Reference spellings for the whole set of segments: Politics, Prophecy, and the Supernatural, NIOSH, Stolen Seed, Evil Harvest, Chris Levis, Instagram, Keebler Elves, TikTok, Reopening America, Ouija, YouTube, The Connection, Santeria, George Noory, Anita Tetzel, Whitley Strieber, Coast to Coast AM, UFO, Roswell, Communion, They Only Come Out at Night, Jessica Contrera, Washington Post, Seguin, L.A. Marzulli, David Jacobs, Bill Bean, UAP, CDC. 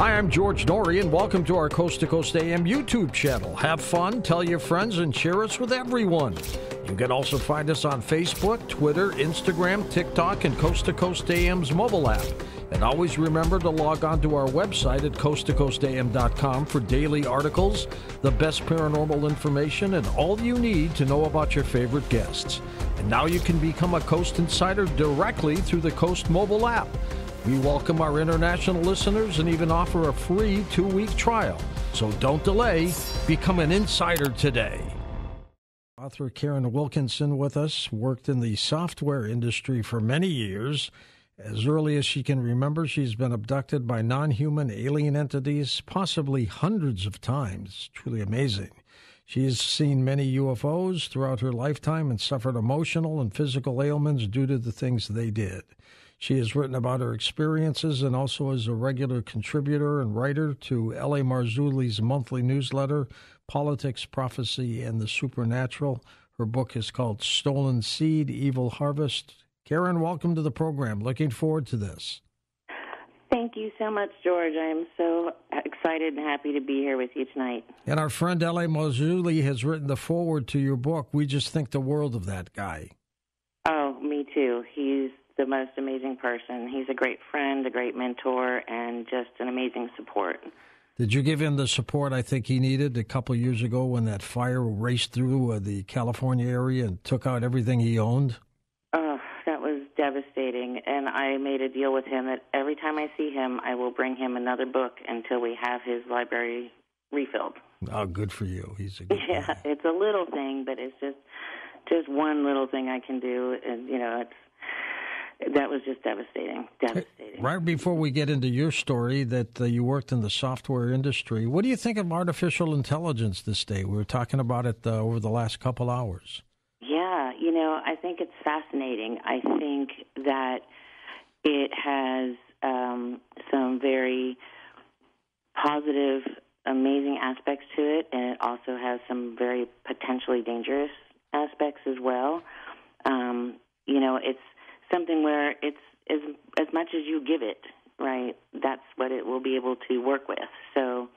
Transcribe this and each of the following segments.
Hi, I'm George Noory, and welcome to our Coast to Coast AM YouTube channel. Have fun, tell your friends, and share us with everyone. You can also find us on Facebook, Twitter, Instagram, TikTok, and Coast to Coast AM's mobile app. And always remember to log on to our website at coasttocoastam.com for daily articles, the best paranormal information, and all you need to know about your favorite guests. And now you can become a Coast Insider directly through the Coast mobile app. We welcome our international listeners and even offer a free 2-week trial. So don't delay. Become an insider today. Author Karen Wilkinson with us, worked in the software industry for many years. As early as she can remember, she's been abducted by non-human alien entities, possibly hundreds of times. Truly amazing. She's seen many UFOs throughout her lifetime and suffered emotional and physical ailments due to the things they did. She has written about her experiences and also is a regular contributor and writer to L.A. Marzulli's monthly newsletter, Politics, Prophecy, and the Supernatural. Her book is called Stolen Seed, Evil Harvest. Karen, welcome to the program. Looking forward to this. Thank you so much, George. I am so excited and happy to be here with you tonight. And our friend L.A. Marzulli has written the foreword to your book. We just think the world of that guy. Oh, me too. He's the most amazing person. He's a great friend, a great mentor, and just an amazing support. Did you give him the support I think he needed a couple of years ago when that fire raced through the California area and took out everything he owned? Oh, that was devastating, and I made a deal with him that every time I see him, I will bring him another book until we have his library refilled. Oh, good for you. He's a good guy. It's a little thing, but it's just one little thing I can do, and, you know, it's... That was just devastating, devastating. Right before we get into your story that you worked in the software industry, what do you think of artificial intelligence this day? We were talking about it over the last couple hours. Yeah, you know, I think it's fascinating. I think that it has some very positive, amazing aspects to it, and it also has some very potentially dangerous aspects as well. You know, it's something where it's as much as you give it, right, that's what it will be able to work with. So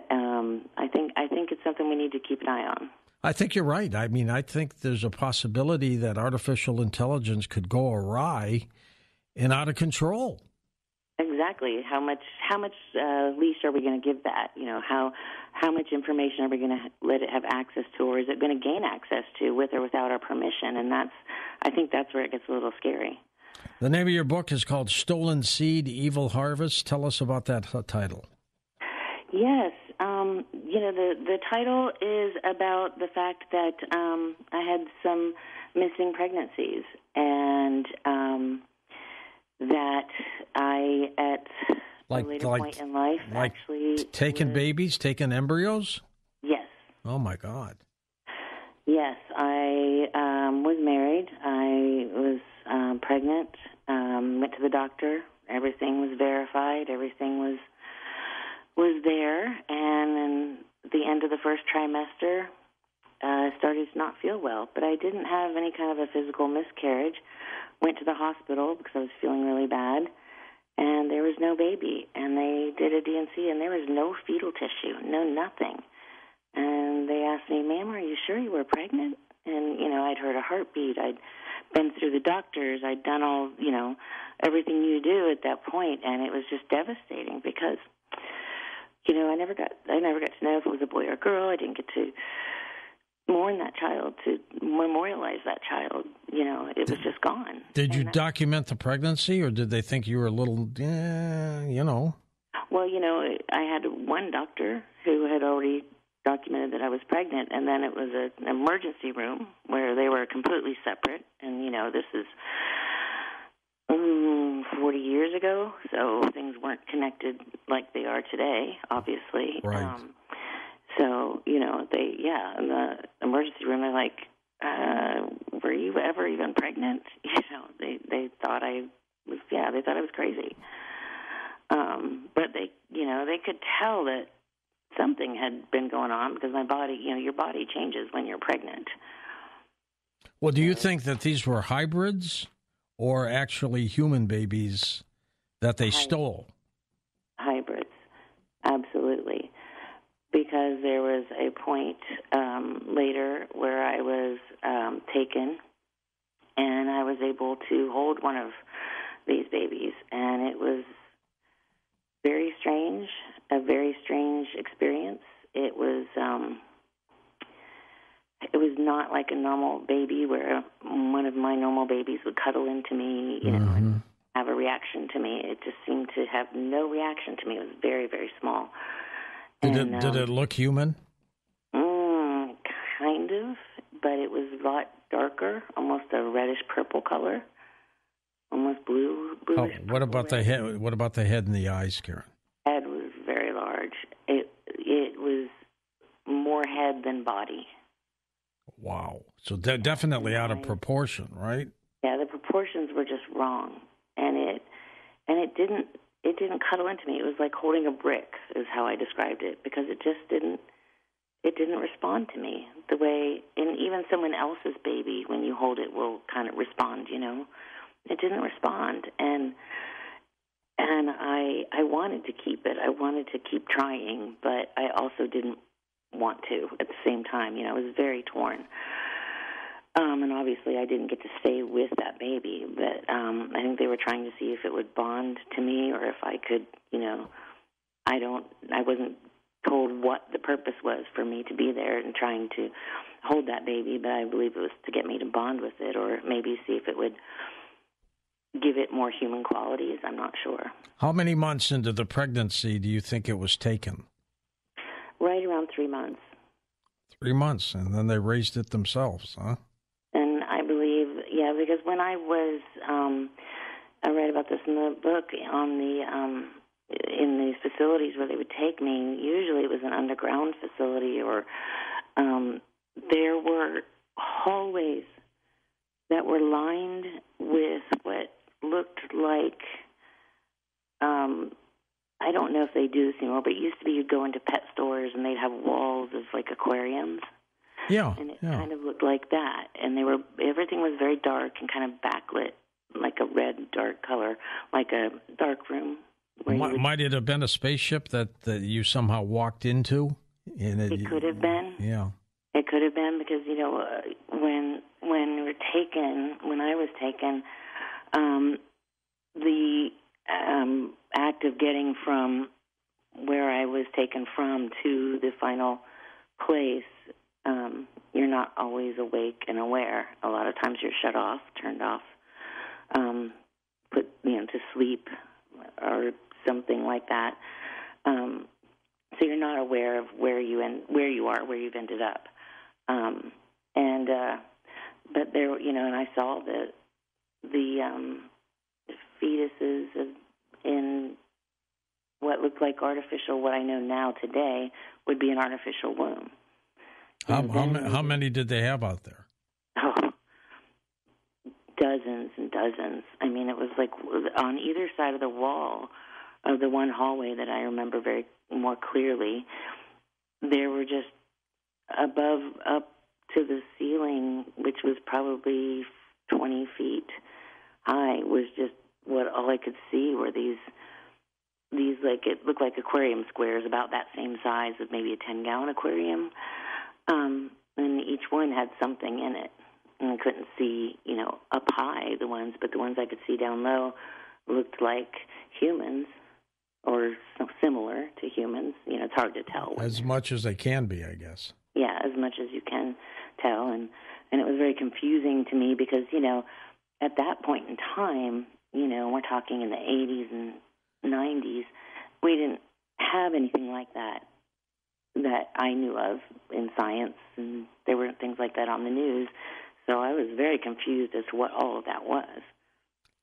I think it's something we need to keep an eye on. I think you're right. I mean, I think there's a possibility that artificial intelligence could go awry and out of control. Exactly. How much leash are we going to give that? You know, how much information are we going to let it have access to, or is it going to gain access to with or without our permission? And I think that's where it gets a little scary. The name of your book is called Stolen Seed, Evil Harvest. Tell us about that title. Yes. You know, the title is about the fact that I had some missing pregnancies, and that I, at a later point in life, actually... Taking embryos? Yes. Oh, my God. Yes. I was married. I was pregnant, went to the doctor. Everything was verified. Everything was there. And then the end of the first trimester, I started to not feel well. But I didn't have any kind of a physical miscarriage. Went to the hospital because I was feeling really bad, and there was no baby. And they did a D&C, and there was no fetal tissue, no nothing. And they asked me, "Ma'am, are you sure you were pregnant?" And, you know, I'd heard a heartbeat. I'd been through the doctors. I'd done all, you know, everything you do at that point, and it was just devastating because, you know, I never got to know if it was a boy or a girl. I didn't get to mourn that child, to memorialize that child. You know, it was just gone. Did you document the pregnancy, or did they think you were a little, you know? Well, you know, I had one doctor who had already documented that I was pregnant, and then it was an emergency room where they were completely separate. And, you know, this is 40 years ago, so things weren't connected like they are today, obviously. Right. So, you know, in the emergency room, they're like, were you ever even pregnant? You know, they thought I was crazy. But they, you know, they could tell that something had been going on because my body, you know, your body changes when you're pregnant. Well, do you think that these were hybrids or actually human babies that they stole? Hybrids. hybrids, absolutely. Because there was a point later where I was taken, and I was able to hold one of these babies, and it was very strange, a very strange experience. It was not like a normal baby where one of my normal babies would cuddle into me, you know, and have a reaction to me. It just seemed to have no reaction to me. It was very, very small. Did it look human? Kind of, but it was a lot darker, almost a reddish purple color, almost blue. What about the head and the eyes, Karen? Head was very large. It was more head than body. Wow. So definitely out of proportion, right? Yeah, the proportions were just wrong, and it didn't cuddle into me. It was like holding a brick, is how I described it, because it just didn't respond to me the way, and even someone else's baby, when you hold it, will kind of respond, you know. It didn't respond, and I wanted to keep it. I wanted to keep trying, but I also didn't want to at the same time. You know, I was very torn. And obviously I didn't get to stay with that baby, but I think they were trying to see if it would bond to me or if I could, you know, I wasn't told what the purpose was for me to be there and trying to hold that baby, but I believe it was to get me to bond with it or maybe see if it would give it more human qualities. I'm not sure. How many months into the pregnancy do you think it was taken? Right around 3 months. 3 months, and then they raised it themselves, huh? And I believe, yeah, because when I was, I read about this in the book, in these facilities where they would take me, usually it was an underground facility, or there were hallways that were lined with what looked like, I don't know if they do this anymore, but it used to be you'd go into pet stores and they'd have walls of like aquariums. Yeah. And it kind of looked like that. And they were, everything was very dark and kind of backlit, like a red dark color, like a dark room. Might it have been a spaceship that you somehow walked into? And it could have been. Yeah. It could have been because, you know, when I was taken, the act of getting from where I was taken from to the final place, you're not always awake and aware. A lot of times you're shut off, turned off, put, you know, to sleep or something like that. So you're not aware of where you are, where you've ended up. But there, you know, and I saw the fetuses in what looked like artificial, what I know now today would be an artificial womb. How many did they have out there? Oh, dozens and dozens. I mean, it was like on either side of the wall of the one hallway that I remember very more clearly, there were just above, up to the ceiling, which was probably 20 feet high, was just what all I could see were these like, it looked like aquarium squares about that same size with maybe a 10-gallon aquarium. And each one had something in it. And I couldn't see, you know, up high the ones, but the ones I could see down low looked like humans or similar to humans. You know, it's hard to tell. As much as they can be, I guess. Yeah, as much as you can tell. And it was very confusing to me because, you know, at that point in time, you know, we're talking in the 80s and 90s, we didn't have anything like that I knew of in science, and there weren't things like that on the news. So I was very confused as to what all of that was.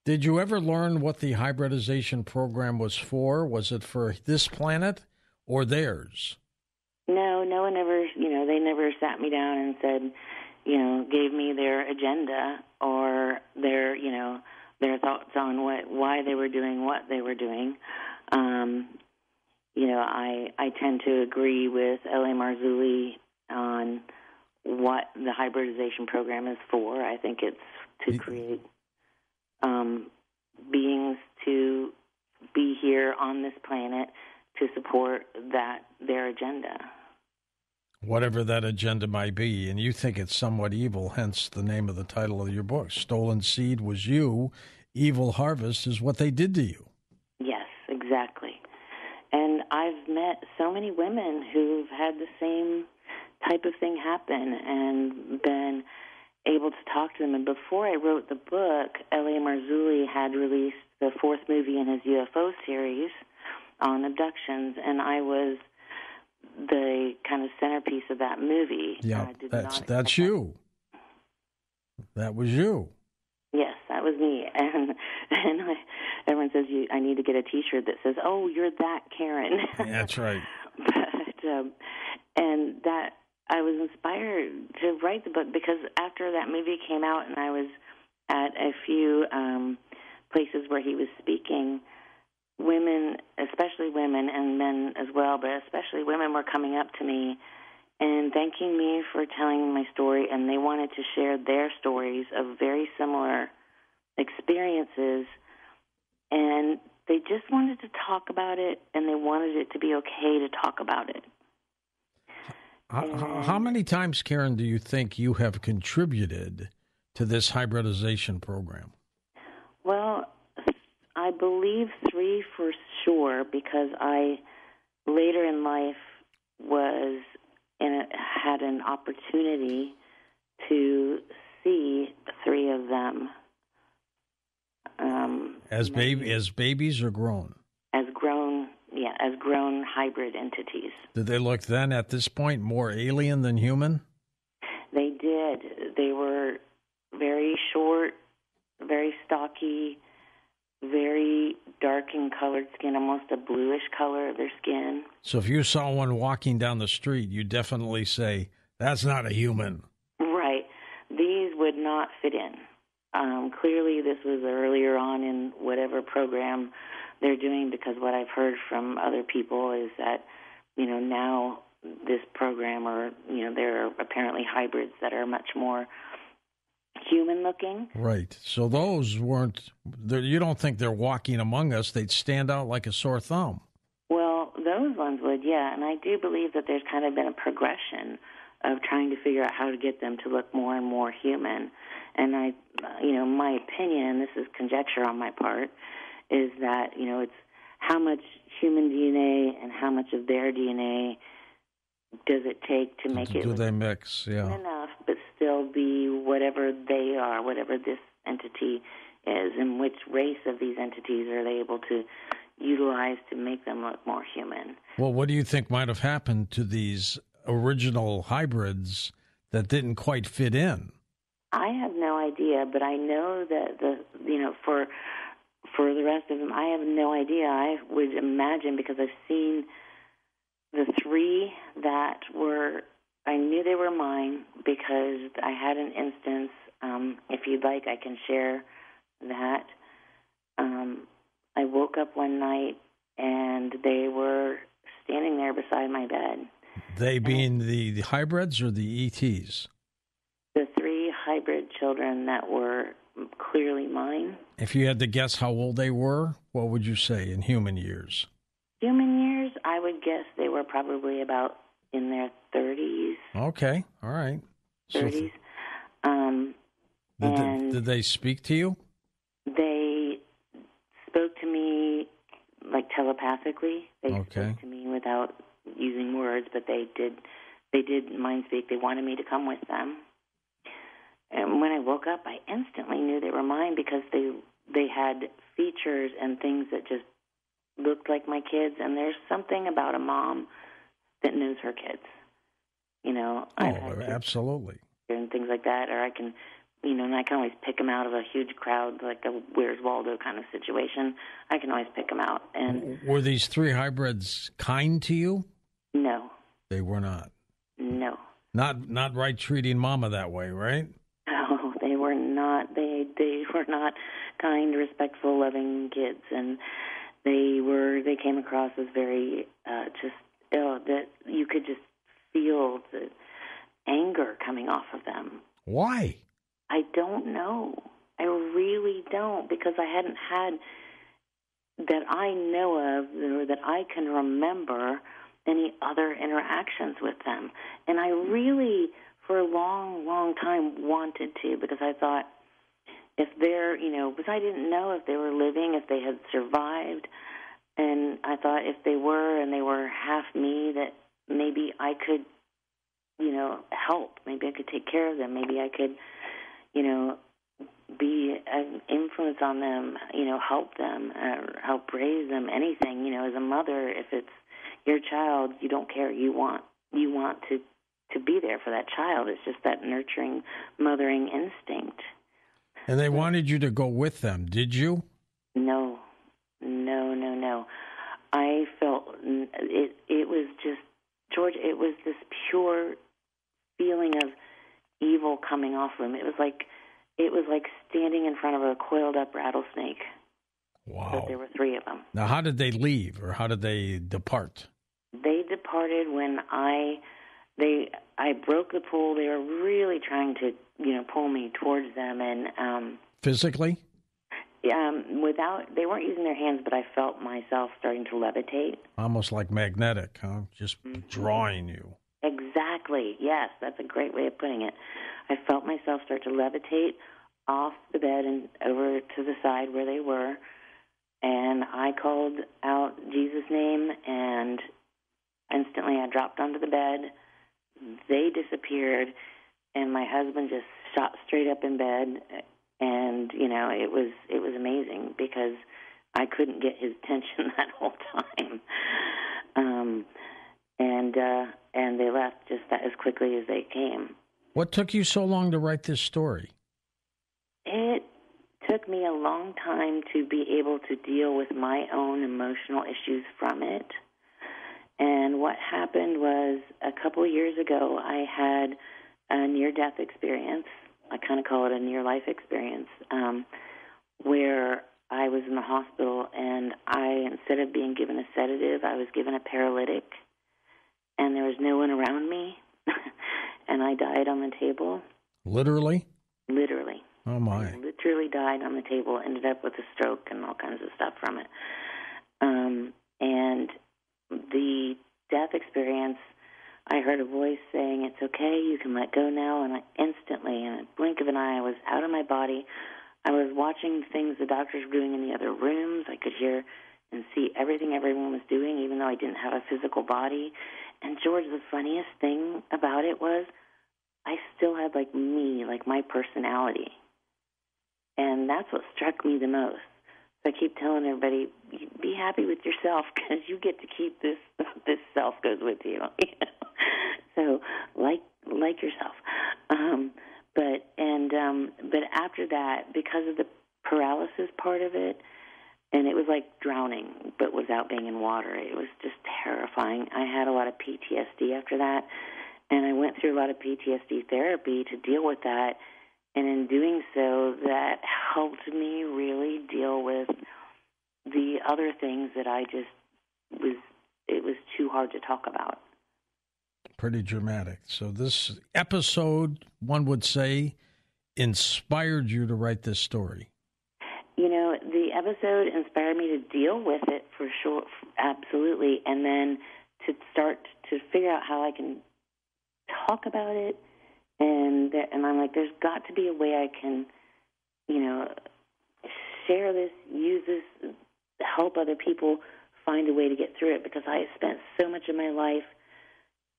Did you ever learn what the hybridization program was for? Was it for this planet or theirs? No, no one ever, you know, they never sat me down and said, you know, gave me their agenda or their, you know, their thoughts on why they were doing what they were doing. You know, I tend to agree with L.A. Marzulli on what the hybridization program is for. I think it's to create beings to be here on this planet to support that their agenda. Whatever that agenda might be, and you think it's somewhat evil, hence the name of the title of your book. Stolen Seed was you. Evil Harvest is what they did to you. Yes, exactly. And I've met so many women who've had the same type of thing happen and been able to talk to them. And before I wrote the book, L.A. Marzulli had released the fourth movie in his UFO series on abductions, and I was the kind of centerpiece of that movie. Yeah, that's you. That was you. Yes, that was me. And everyone says, I need to get a T-shirt that says, oh, you're that Karen. Yeah, that's right. But, and that I was inspired to write the book because after that movie came out and I was at a few places where he was speaking, women, especially women and men as well, but especially women were coming up to me and thanking me for telling my story, and they wanted to share their stories of very similar experiences, and they just wanted to talk about it, and they wanted it to be okay to talk about it. How many times, Karen, do you think you have contributed to this hybridization program? Well, I believe 3 for sure, because I later in life had an opportunity to see 3 of them. As babies or grown? As grown hybrid entities. Did they look then, at this point, more alien than human? They did. They were very short, very stocky, very dark in colored skin, almost a bluish color of their skin. So if you saw one walking down the street, you definitely say, that's not a human. Right. These would not fit in. Clearly, this was earlier on in whatever program they're doing, because what I've heard from other people is that, now this program, or, there are apparently hybrids that are much more human-looking. Right. So those weren't, you don't think they're walking among us. They'd stand out like a sore thumb. Well, those ones would, yeah. And I do believe that there's kind of been a progression of trying to figure out how to get them to look more and more human. And I, my opinion, this is conjecture on my part, is that, it's how much human DNA and how much of their DNA does it take to make it... Do they mix, yeah. ...enough, but still be whatever they are, whatever this entity is, and which race of these entities are they able to utilize to make them look more human. Well, what do you think might have happened to these original hybrids that didn't quite fit in? I have no idea, but I know that, for the rest of them, I have no idea. I would imagine, because I've seen the 3 that were, I knew they were mine because I had an instance. If you'd like, I can share that. I woke up one night and they were standing there beside my bed. They being the hybrids or the ETs? The 3 hybrid children that were clearly mine. If you had to guess how old they were, what would you say in human years? Human years, I would guess they were probably about in their 30s. Okay, all right. 30s. Did they speak to you? They spoke to me like telepathically. They spoke to me without using words, but they did mind speak. They wanted me to come with them. And when I woke up, I instantly knew they were mine because they had features and things that just looked like my kids. And there's something about a mom that knows her kids. Absolutely. And things like that. Or I can, and I can always pick them out of a huge crowd, like a Where's Waldo kind of situation. I can always pick them out. And were these 3 hybrids kind to you? No. They were not? No. Not right, treating Mama that way, right? No, they were not. They were not kind, respectful, loving kids, and they came across as very just ill. That you could just feel the anger coming off of them. Why? I don't know. I really don't, because I hadn't had that I know of or that I can remember any other interactions with them. And I really, for a long, long time, wanted to, because I thought if they're, you know, because I didn't know if they were living, if they had survived, and I thought if they were and they were half me, that maybe I could, you know, help. Maybe I could take care of them. Maybe I could, you know, be an influence on them, you know, help them, help raise them, anything. You know, as a mother, if it's your child, you don't care. You want to be there for that child. It's just that nurturing, mothering instinct. And they wanted you to go with them. Did you? No. I felt it. It was just, George, it was this pure feeling of evil coming off of him. It was like standing in front of a coiled-up rattlesnake. Wow. But there were three of them. Now, how did they leave, or how did they depart? They departed when I broke the pole. They were really trying to, you know, pull me towards them. And physically? They weren't using their hands, but I felt myself starting to levitate. Almost like magnetic, huh? Just drawing you. Exactly. Yes, that's a great way of putting it. I felt myself start to levitate off the bed and over to the side where they were, and I called out Jesus' name, and instantly I dropped onto the bed. They disappeared, and my husband just shot straight up in bed, and, you know, it was amazing because I couldn't get his attention that whole time. And they left just that as quickly as they came. What took you so long to write this story? It took me a long time to be able to deal with my own emotional issues from it. And what happened was, a couple of years ago, I had a near-death experience. I kind of call it a near-life experience, where I was in the hospital, and instead of being given a sedative, I was given a paralytic. And there was no one around me, and I died on the table. Literally? Literally. Oh, my. I literally died on the table, ended up with a stroke and all kinds of stuff from it. And the death experience, I heard a voice saying, "It's okay, you can let go now." And I instantly, in a blink of an eye, I was out of my body. I was watching things the doctors were doing in the other rooms. I could hear and see everything everyone was doing, even though I didn't have a physical body. And, George, the funniest thing about it was I still had, like, me, like, my personality. And that's what struck me the most. So I keep telling everybody, be happy with yourself, because you get to keep this self goes with you, you know? So like yourself. But after that, because of the paralysis part of it, and it was like drowning, but without being in water. It was just terrifying. I had a lot of PTSD after that, and I went through a lot of PTSD therapy to deal with that, and in doing so, that helped me really deal with the other things that I just was, it was too hard to talk about. Pretty dramatic. So this episode, one would say, inspired you to write this story. You know, the episode inspired me to deal with it for sure, absolutely, and then to start to figure out how I can talk about it, and I'm like, there's got to be a way I can, you know, share this, use this, help other people find a way to get through it, because I spent so much of my life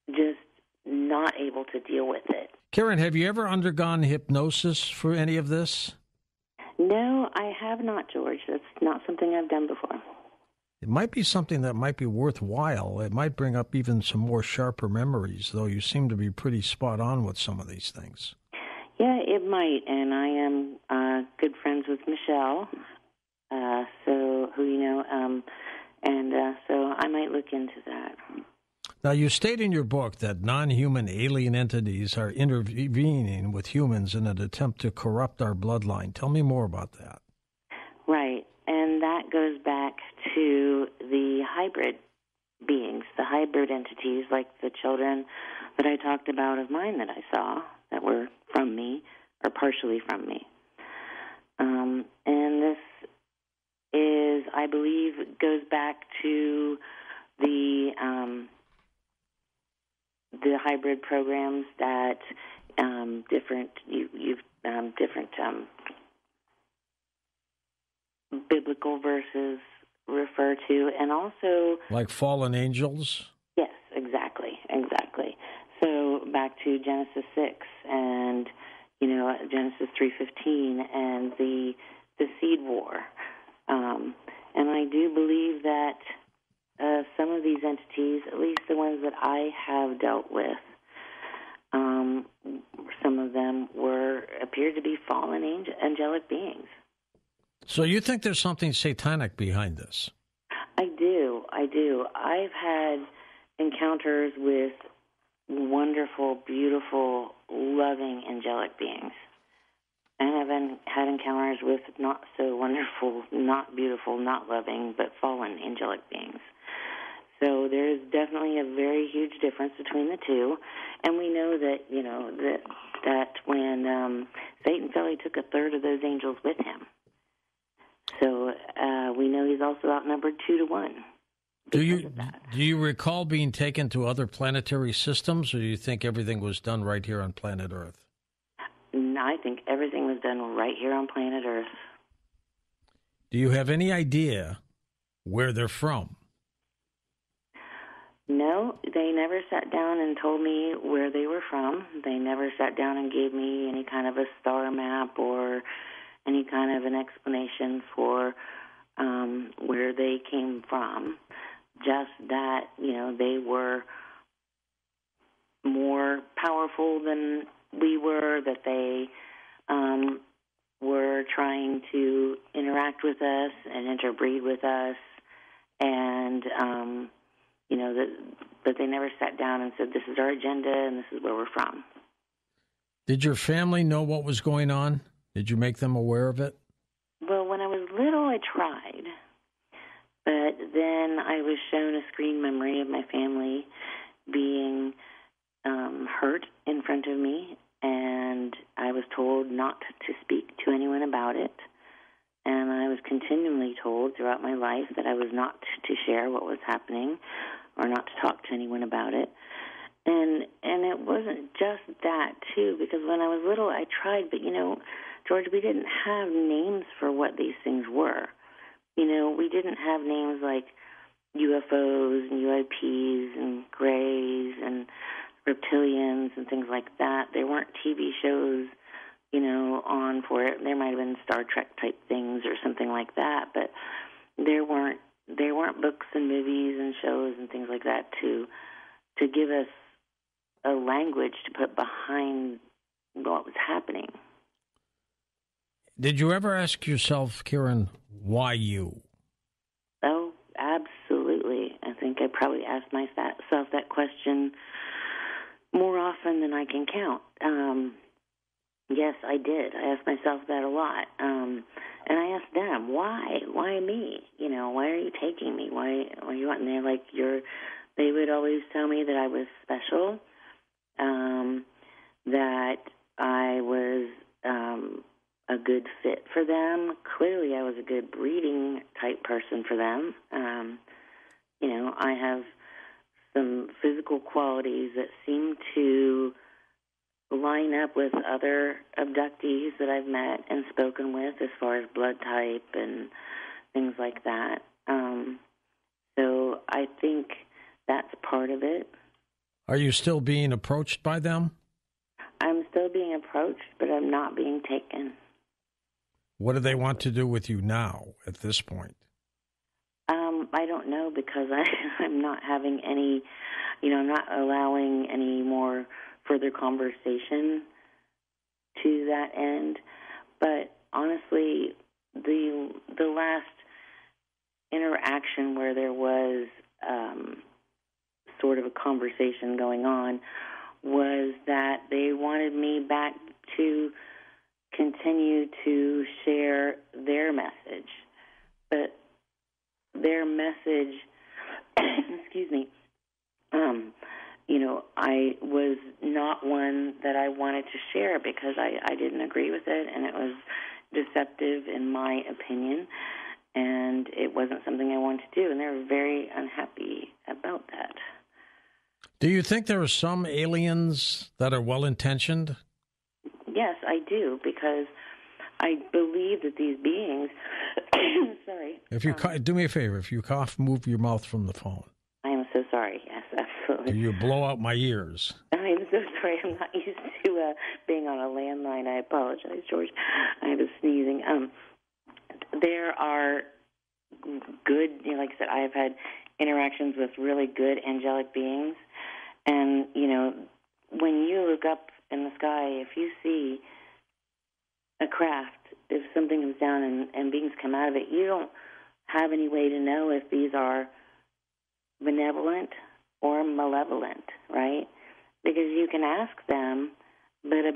just not able to deal with it. Karen, have you ever undergone hypnosis for any of this? No, I have not, George. That's not something I've done before. It might be something that might be worthwhile. It might bring up even some more sharper memories, though you seem to be pretty spot on with some of these things. Yeah, it might, and I am good friends with Michelle, so who you know, so I might look into that. Now, you state in your book that non-human alien entities are intervening with humans in an attempt to corrupt our bloodline. Tell me more about that. Right, and that goes back to the hybrid beings, the hybrid entities, like the children that I talked about of mine that I saw that were from me or partially from me. And this is, I believe, goes back to the hybrid programs that different biblical verses refer to, and also like fallen angels. Yes, exactly. So back to Genesis 6 and Genesis 3:15 and the seed war, and I do believe that some of these entities, at least the ones that I have dealt with, some of them appeared to be fallen angelic beings. So you think there's something satanic behind this? I do. I've had encounters with wonderful, beautiful, loving angelic beings. And I've had encounters with not so wonderful, not beautiful, not loving, but fallen angelic beings. So there's definitely a very huge difference between the two. And we know that, that when Satan fell, he took a third of those angels with him. So we know he's also outnumbered 2-to-1. Do you recall being taken to other planetary systems, or do you think everything was done right here on planet Earth? No, I think everything was done right here on planet Earth. Do you have any idea where they're from? No, they never sat down and told me where they were from. They never sat down and gave me any kind of a star map or any kind of an explanation for where they came from. Just that, they were more powerful than we were, that they were trying to interact with us and interbreed with us, and, but they never sat down and said, this is our agenda and this is where we're from. Did your family know what was going on? Did you make them aware of it? Well, when I was little, I tried. But then I was shown a screen memory of my family being hurt in front of me, and I was told not to speak to anyone about it. And I was continually told throughout my life that I was not to share what was happening or not to talk to anyone about it. And it wasn't just that, too, because when I was little, I tried, but, George, we didn't have names for what these things were. We didn't have names like UFOs and UAPs and greys and reptilians and things like that. There weren't TV shows, on for it. There might have been Star Trek-type things or something like that, but there weren't books and movies and shows and things like that to give us a language to put behind what was happening. Did you ever ask yourself, Karen, why you? Oh, absolutely. I think I probably asked myself that question more often than I can count. Yes, I did. I asked myself that a lot. And I asked them, why? Why me? Why are you taking me? Why are you wanting me? Like, they would always tell me that I was special, that I was a good fit for them. Clearly, I was a good breeding type person for them. I have some physical qualities that seem to line up with other abductees that I've met and spoken with as far as blood type and things like that. So I think that's part of it. Are you still being approached by them? I'm still being approached, but I'm not being taken. What do they want to do with you now at this point? I don't know, because I'm not having any, I'm not allowing any more further conversation to that end. But honestly, the last interaction where there was sort of a conversation going on was that they wanted me back to continue to share their message. But their message, excuse me, I was not one that I wanted to share, because I didn't agree with it, and it was deceptive in my opinion. and it wasn't something I wanted to do, and they were very unhappy about that. Do you think there are some aliens that are well-intentioned? Yes, I do, because I believe that these beings... sorry. If you do me a favor. If you cough, move your mouth from the phone. I am so sorry. Yes, absolutely. Do you blow out my ears? I am so sorry. I'm not used to being on a landline. I apologize, George. I was sneezing. There are good, you know, like I said, I have had interactions with really good angelic beings. And, you know, when you look up in the sky, if you see a craft, if something comes down and beings come out of it, you don't have any way to know if these are benevolent or malevolent, right? Because you can ask them, but a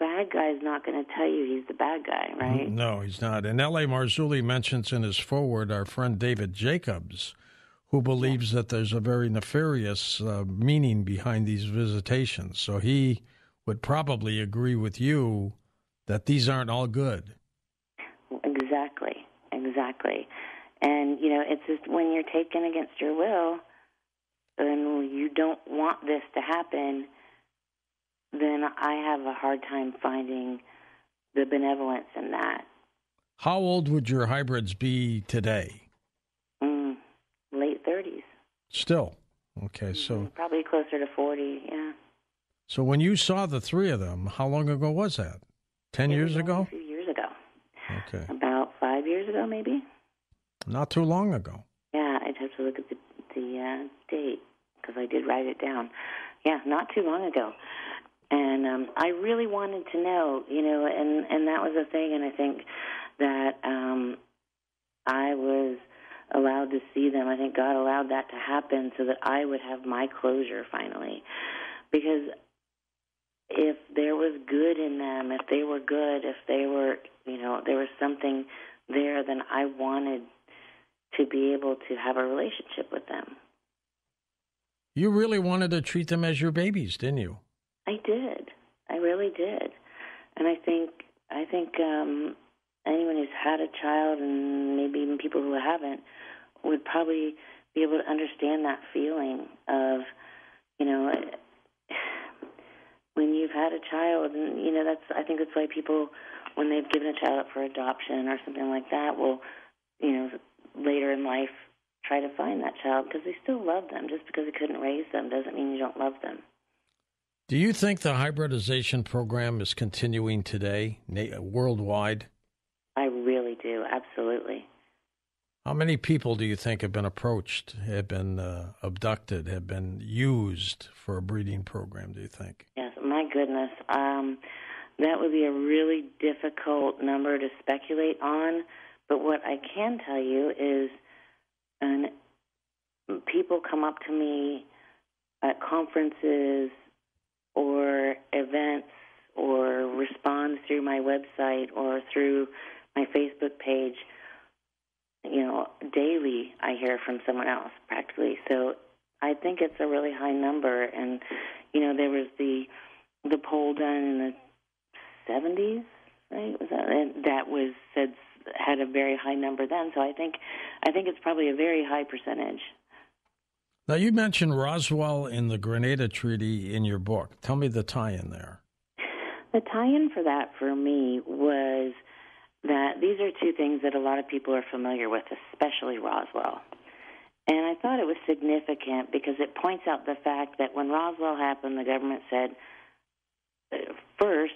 bad guy's not going to tell you he's the bad guy, right? No, he's not. And L.A. Marzulli mentions in his foreword our friend David Jacobs, who believes that there's a very nefarious meaning behind these visitations. So he would probably agree with you that these aren't all good. Exactly, exactly. And, you know, it's just when you're taken against your will and you don't want this to happen, then I have a hard time finding the benevolence in that. How old would your hybrids be today? Late 30s. Still? Okay, so... Probably closer to 40, yeah. So when you saw the three of them, how long ago was that? 10 years ago? A few years ago. Okay. About 5 years ago, maybe. Not too long ago. Yeah, I'd have to look at the date, because I did write it down. Yeah, not too long ago. And I really wanted to know, you know, and that was a thing, and I think that I was allowed to see them. I think God allowed that to happen so that I would have my closure finally. Because if there was good in them, if they were good, if they were, you know, there was something there, then I wanted to be able to have a relationship with them. You really wanted to treat them as your babies, didn't you? I did. I really did. And I think anyone who's had a child, and maybe even people who haven't, would probably be able to understand that feeling of, you know, when you've had a child, and, you know, I think that's why people, when they've given a child up for adoption or something like that, will, you know, later in life try to find that child, because they still love them. Just because you couldn't raise them doesn't mean you don't love them. Do you think the hybridization program is continuing today, worldwide? I really do, absolutely. How many people do you think have been approached, have been abducted, have been used for a breeding program, do you think? Yes, my goodness. That would be a really difficult number to speculate on, but what I can tell you is people come up to me at conferences or events or respond through my website or through my Facebook page. You know, daily I hear from someone else practically. So I think it's a really high number. And, you know, there was the poll done in the 70s, right? Had a very high number then. So I think it's probably a very high percentage. Now, you mentioned Roswell in the Grenada Treaty in your book. Tell me the tie-in there. The tie-in for that for me was that these are two things that a lot of people are familiar with, especially Roswell. And I thought it was significant because it points out the fact that when Roswell happened, the government said, first,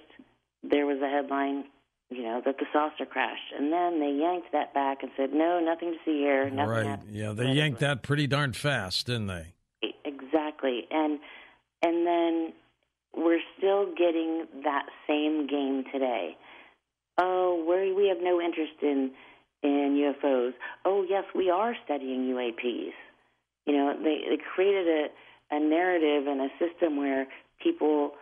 there was a headline, you know, that the saucer crashed. And then they yanked that back and said, no, nothing to see here. Nothing right, happened. Yeah, they yanked that pretty darn fast, didn't they? Exactly. And then we're still getting that same game today. Oh, we have no interest in UFOs. Oh, yes, we are studying UAPs. You know, they created a narrative and a system where people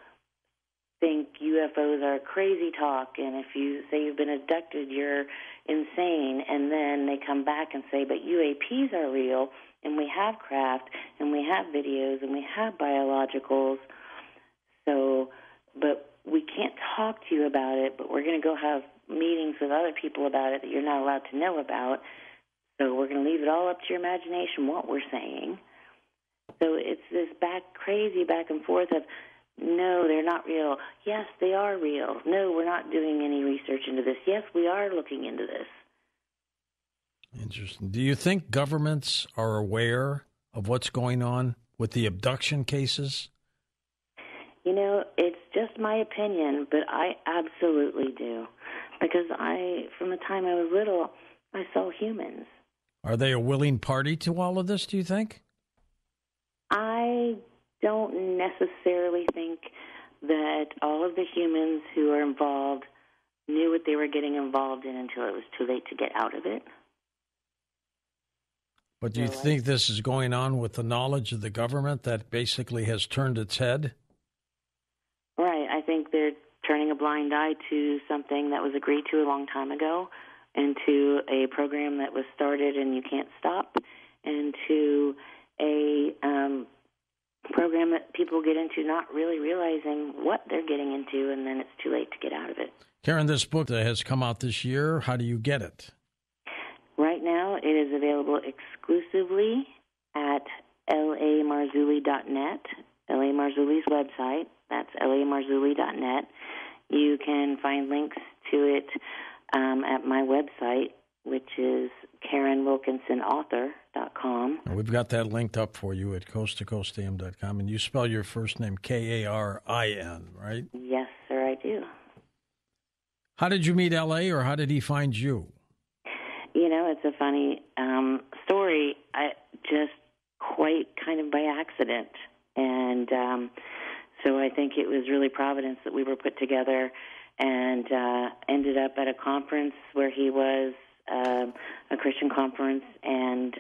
think UFOs are crazy talk, and if you say you've been abducted, you're insane, and then they come back and say, but UAPs are real, and we have craft, and we have videos, and we have biologicals. So, but we can't talk to you about it, but we're going to go have meetings with other people about it that you're not allowed to know about. So we're going to leave it all up to your imagination what we're saying. So it's this crazy back and forth of, no, they're not real. Yes, they are real. No, we're not doing any research into this. Yes, we are looking into this. Interesting. Do you think governments are aware of what's going on with the abduction cases? You know, it's just my opinion, but I absolutely do. Because from the time I was little, I saw humans. Are they a willing party to all of this, do you think? I don't necessarily think that all of the humans who are involved knew what they were getting involved in until it was too late to get out of it. But do you think this is going on with the knowledge of the government that basically has turned its head? Right. I think they're turning a blind eye to something that was agreed to a long time ago and to a program that was started and you can't stop and to a program that people get into not really realizing what they're getting into, and then it's too late to get out of it. Karen, this book that has come out this year, how do you get it? Right now it is available exclusively at lamarzulli.net, L.A. Marzulli's website. That's lamarzulli.net. You can find links to it at my website, which is KarenWilkinsonAuthor.com. We've got that linked up for you at coasttocoastam.com. And you spell your first name K-A-R-I-N, right? Yes, sir, I do. How did you meet L.A., or how did he find you? You know, it's a funny story. I just quite kind of by accident. And so I think it was really Providence that we were put together, and ended up at a conference where he was, a Christian conference, and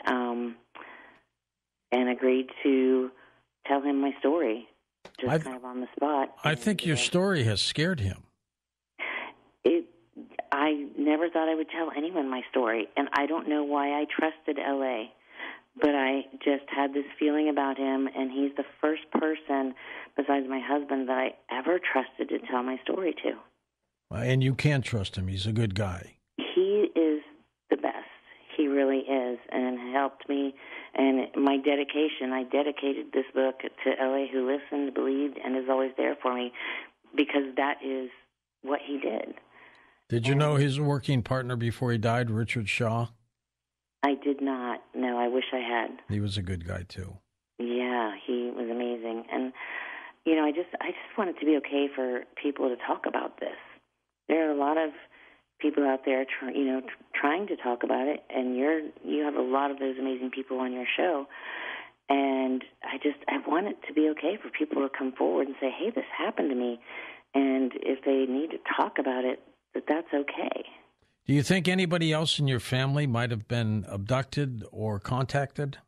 agreed to tell him my story, just kind of on the spot. I think your story has scared him. I never thought I would tell anyone my story, and I don't know why I trusted L.A., but I just had this feeling about him, and he's the first person besides my husband that I ever trusted to tell my story to. And you can trust him. He's a good guy. He is the best. He really is, and helped me. And my dedication, I dedicated this book to L.A., who listened, believed, and is always there for me, because that is what he did. Did you know his working partner before he died, Richard Shaw? I did not. No, I wish I had. He was a good guy, too. Yeah, he was amazing. And, you know, I just want it to be okay for people to talk about this. There are a lot of people out there, trying to talk about it, and you have a lot of those amazing people on your show. And I want it to be okay for people to come forward and say, hey, this happened to me. And if they need to talk about it, that's okay. Do you think anybody else in your family might have been abducted or contacted?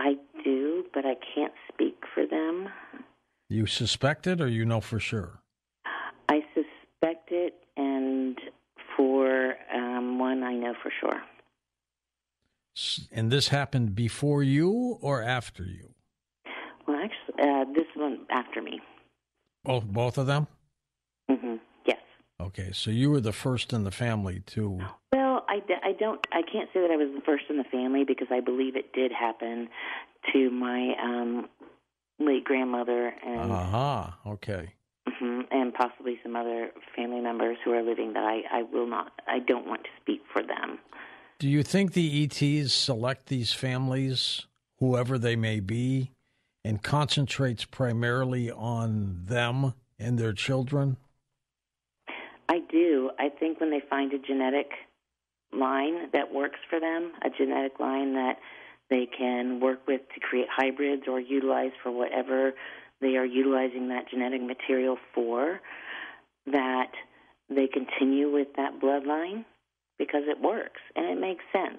I do, but I can't speak for them. You suspect it, or you know for sure? I suspect it, and for one, I know for sure. And this happened before you or after you? Well, actually, this one after me. Oh, both of them? Mm-hmm. Okay, so you were the first in the family to... Well, I can't say that I was the first in the family, because I believe it did happen to my late grandmother and... Aha, okay. And possibly some other family members who are living that I don't want to speak for them. Do you think the ETs select these families, whoever they may be, and concentrates primarily on them and their children? I do. I think when they find a genetic line that works for them, a genetic line that they can work with to create hybrids or utilize for whatever they are utilizing that genetic material for, that they continue with that bloodline because it works and it makes sense.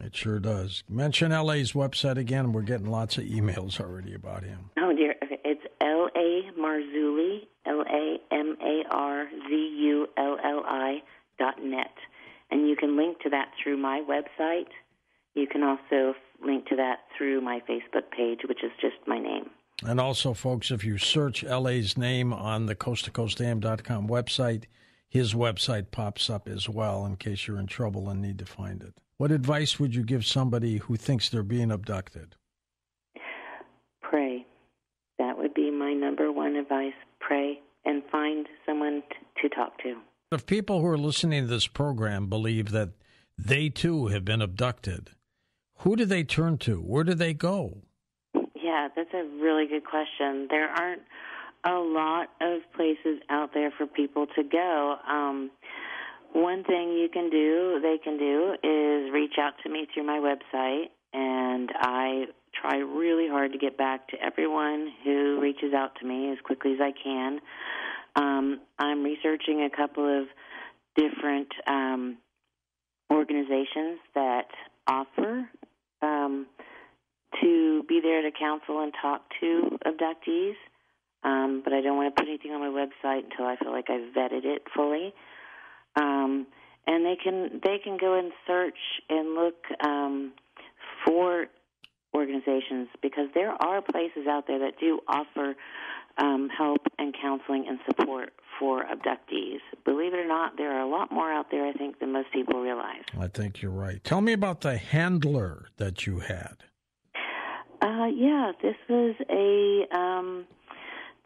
It sure does. Mention L.A.'s website again. We're getting lots of emails already about him. Oh, dear. Okay. It's L.A. Marzulli, LAMARZULLI.net. And you can link to that through my website. You can also link to that through my Facebook page, which is just my name. And also, folks, if you search L.A.'s name on the coasttocoastam.com website, his website pops up as well in case you're in trouble and need to find it. What advice would you give somebody who thinks they're being abducted? Pray. That would be my number one advice. Pray and find someone to talk to. If people who are listening to this program believe that they, too, have been abducted, who do they turn to? Where do they go? Yeah, that's a really good question. There aren't a lot of places out there for people to go. One thing you can do, they can do, is reach out to me through my website, and I try really hard to get back to everyone who reaches out to me as quickly as I can. I'm researching a couple of different organizations that offer to be there to counsel and talk to abductees, but I don't want to put anything on my website until I feel like I've vetted it fully. And they can go and search and look for organizations, because there are places out there that do offer help and counseling and support for abductees. Believe it or not, there are a lot more out there, I think, than most people realize. I think you're right. Tell me about the handler that you had. Yeah, this was a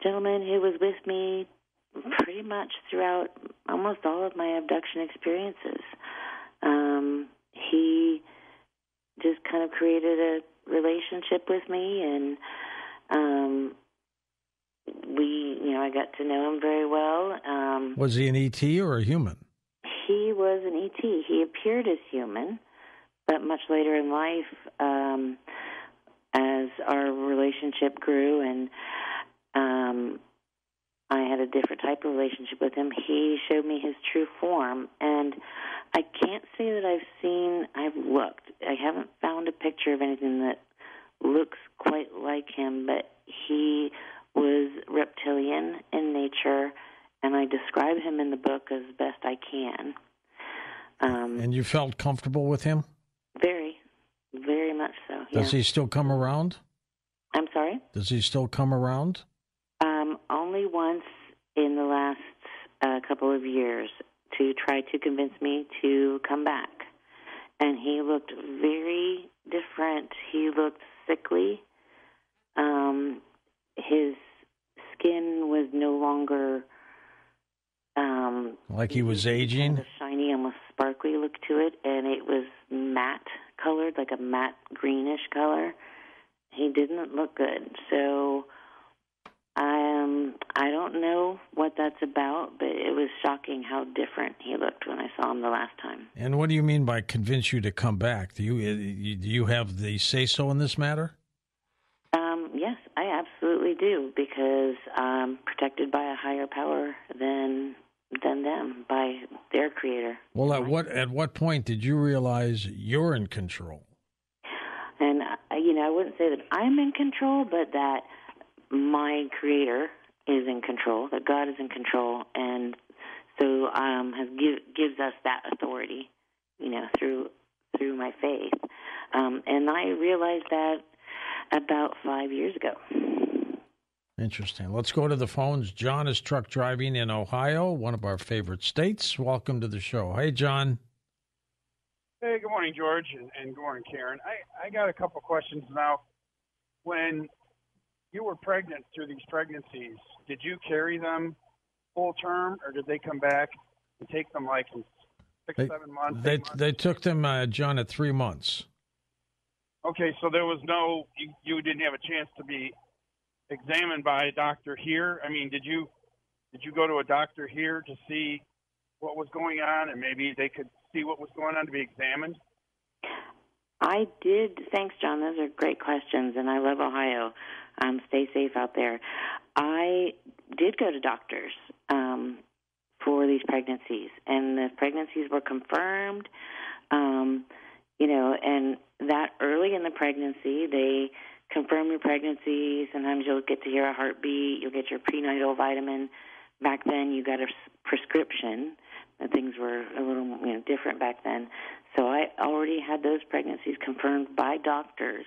gentleman who was with me pretty much throughout almost all of my abduction experiences. He just kind of created a relationship with me, and I got to know him very well. Was he an ET or a human? He was an ET. He appeared as human, but much later in life, as our relationship grew and I had a different type of relationship with him, he showed me his true form. And I can't say that I haven't found a picture of anything that looks quite like him, but he was reptilian in nature, and I describe him in the book as best I can. And you felt comfortable with him? Very, very much so. Yeah. Does he still come around? I'm sorry? Does he still come around? Only once in the last couple of years to try to convince me to come back. And he looked very different. He looked sickly. His skin was no longer... like he was aging? Kind of shiny, almost sparkly look to it, and it was matte colored, like a matte greenish color. He didn't look good, so... I don't know what that's about, but it was shocking how different he looked when I saw him the last time. And what do you mean by convince you to come back? Do you have the say-so in this matter? Yes, I absolutely do, because I'm protected by a higher power than them, by their creator. Well, at what point did you realize you're in control? And, I wouldn't say that I'm in control, but that my creator is in control, that God is in control, and so gives us that authority, through my faith. And I realized that about 5 years ago. Interesting. Let's go to the phones. John is truck driving in Ohio, one of our favorite states. Welcome to the show. Hey, John. Hey, good morning, George, and good morning, Karen. I got a couple questions now. When you were pregnant through these pregnancies, did you carry them full term, or did they come back and take them like in 6, 7 months? They took them, John, at 3 months. Okay, so there was no, you didn't have a chance to be examined by a doctor here? I mean, did you go to a doctor here to see what was going on, and maybe they could see what was going on to be examined? I did. Thanks, John. Those are great questions, and I love Ohio. Stay safe out there. I did go to doctors for these pregnancies, and the pregnancies were confirmed, and that early in the pregnancy, they confirm your pregnancy. Sometimes you'll get to hear a heartbeat. You'll get your prenatal vitamin. Back then, you got a prescription. And things were a little different back then. So I already had those pregnancies confirmed by doctors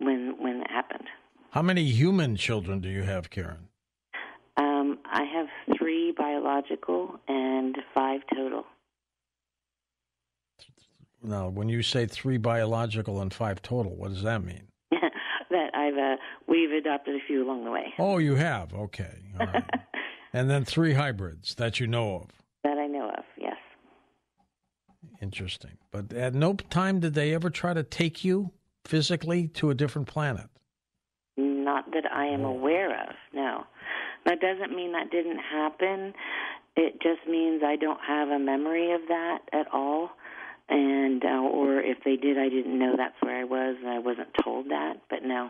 when it happened. How many human children do you have, Karen? I have 3 3 biological and 5 total. Now, when you say 3 biological and 5 total, what does that mean? That we've adopted a few along the way. Oh, you have? Okay. All right. And then 3 hybrids that you know of. That I know of, yes. Interesting. But at no time did they ever try to take you physically to a different planet? Not that I am aware of, no. That doesn't mean that didn't happen. It just means I don't have a memory of that at all. And or if they did, I didn't know that's where I was, and I wasn't told that, but no.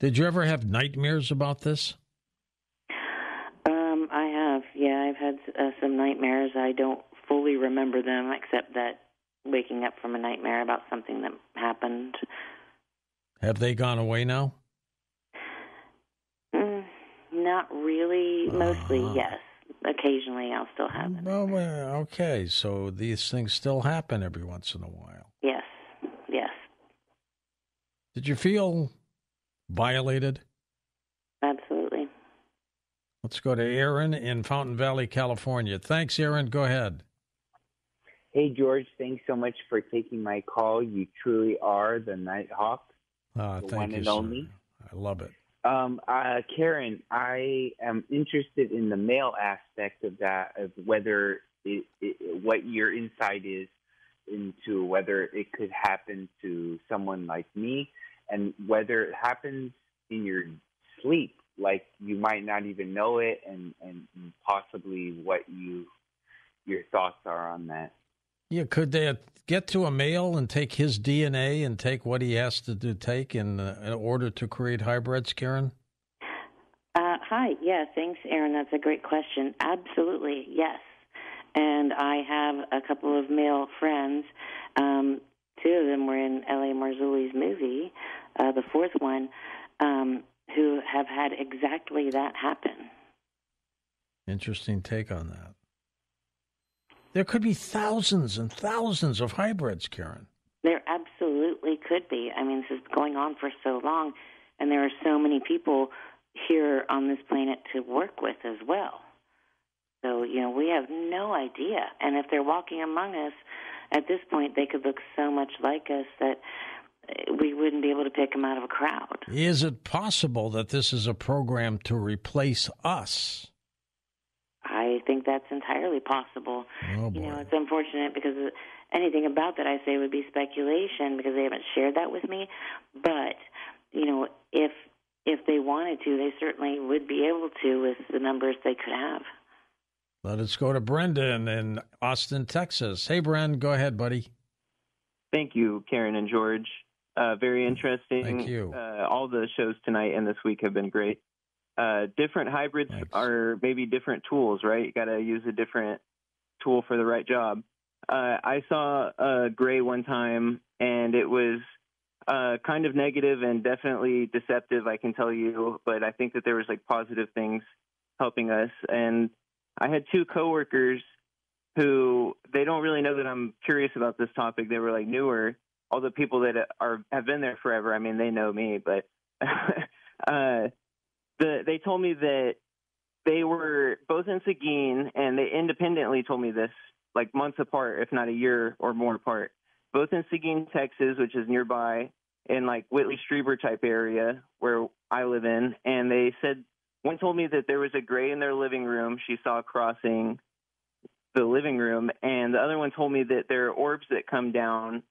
Did you ever have nightmares about this? I have, yeah. I've had some nightmares. I don't fully remember them, except that waking up from a nightmare about something that happened. Have they gone away now? Not really. Mostly, yes. Occasionally, I'll still have them. Well, okay, so these things still happen every once in a while. Yes, yes. Did you feel violated? Absolutely. Let's go to Aaron in Fountain Valley, California. Thanks, Aaron. Go ahead. Hey, George. Thanks so much for taking my call. You truly are the Nighthawk, the one and only. I love it. Karen, I am interested in the male aspect of that, of whether what your insight is into whether it could happen to someone like me, and whether it happens in your sleep, like you might not even know it, and possibly what your thoughts are on that. Yeah, could they get to a male and take his DNA and take what he has to take in order to create hybrids, Karen? Hi, yeah, thanks, Aaron. That's a great question. Absolutely, yes. And I have a couple of male friends. 2 of them were in L.A. Marzulli's movie, the 4th one, who have had exactly that happen. Interesting take on that. There could be thousands and thousands of hybrids, Karen. There absolutely could be. I mean, this is going on for so long, and there are so many people here on this planet to work with as well. So, you know, we have no idea. And if they're walking among us, at this point, they could look so much like us that we wouldn't be able to pick them out of a crowd. Is it possible that this is a program to replace us? I think that's entirely possible. Oh, boy. You know, it's unfortunate because anything about that I say would be speculation because they haven't shared that with me. But, you know, if they wanted to, they certainly would be able to with the numbers they could have. Let us go to Brendan in Austin, Texas. Hey, Brendan, go ahead, buddy. Thank you, Karen and George. Very interesting. Thank you. All the shows tonight and this week have been great. Different hybrids are maybe different tools, right? You got to use a different tool for the right job. I saw a gray one time, and it was kind of negative and definitely deceptive, I can tell you. But I think that there was like positive things helping us. And I had 2 coworkers who they don't really know that I'm curious about this topic. They were like newer. All the people that have been there forever. I mean, they know me, but. They told me that they were both in Seguin, and they independently told me this, like months apart, if not a year or more apart. Both in Seguin, Texas, which is nearby, in like Whitley Strieber type area where I live in. And they said, one told me that there was a gray in their living room she saw crossing the living room. And the other one told me that there are orbs that come down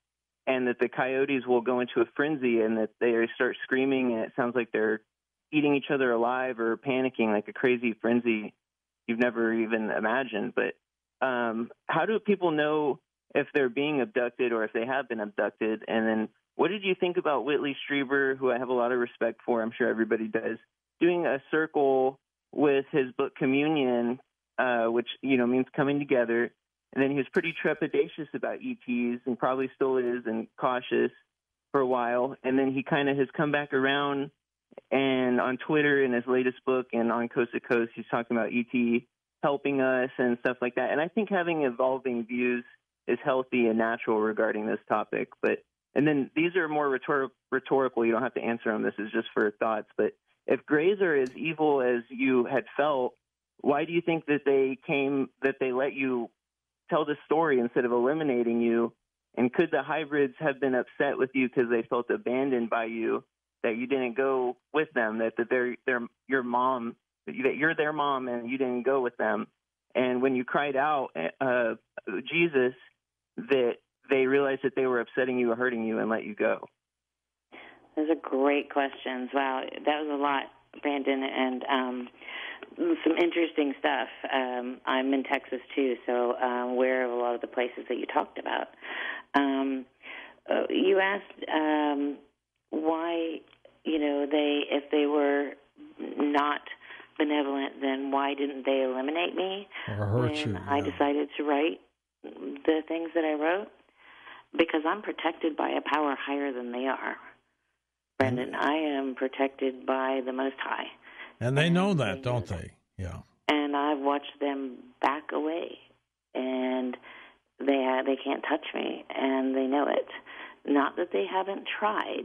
and that the coyotes will go into a frenzy and that they start screaming, and it sounds like they're eating each other alive or panicking, like a crazy frenzy you've never even imagined. But how do people know if they're being abducted or if they have been abducted? And then what did you think about Whitley Strieber, who I have a lot of respect for, I'm sure everybody does, doing a circle with his book Communion, which, you know, means coming together. And then he was pretty trepidatious about ETs and probably still is, and cautious for a while. And then he kind of has come back around. And on Twitter, in his latest book, and on Coast to Coast, he's talking about ET helping us and stuff like that. And I think having evolving views is healthy and natural regarding this topic. But and then these are more rhetorical. You don't have to answer them. This is just for thoughts. But if grays are as evil as you had felt, Why do you think that they came, that they let you tell the story instead of eliminating you? And could the hybrids have been upset with you because they felt abandoned by you, that you didn't go with them, that they're your mom, that you're their mom and you didn't go with them? And when you cried out, Jesus, that they realized that they were upsetting you or hurting you and let you go? Those are great questions. Wow, that was a lot, Brandon, and some interesting stuff. I'm in Texas, too, so I'm aware of a lot of the places that you talked about. You asked why, you know, if they were not benevolent, then why didn't they eliminate me I decided to write the things that I wrote? Because I'm protected by a power higher than they are. Brandon, I am protected by the Most High. And they know that, don't they? Yeah. And I've watched them back away, and they can't touch me, and they know it. Not that they haven't tried.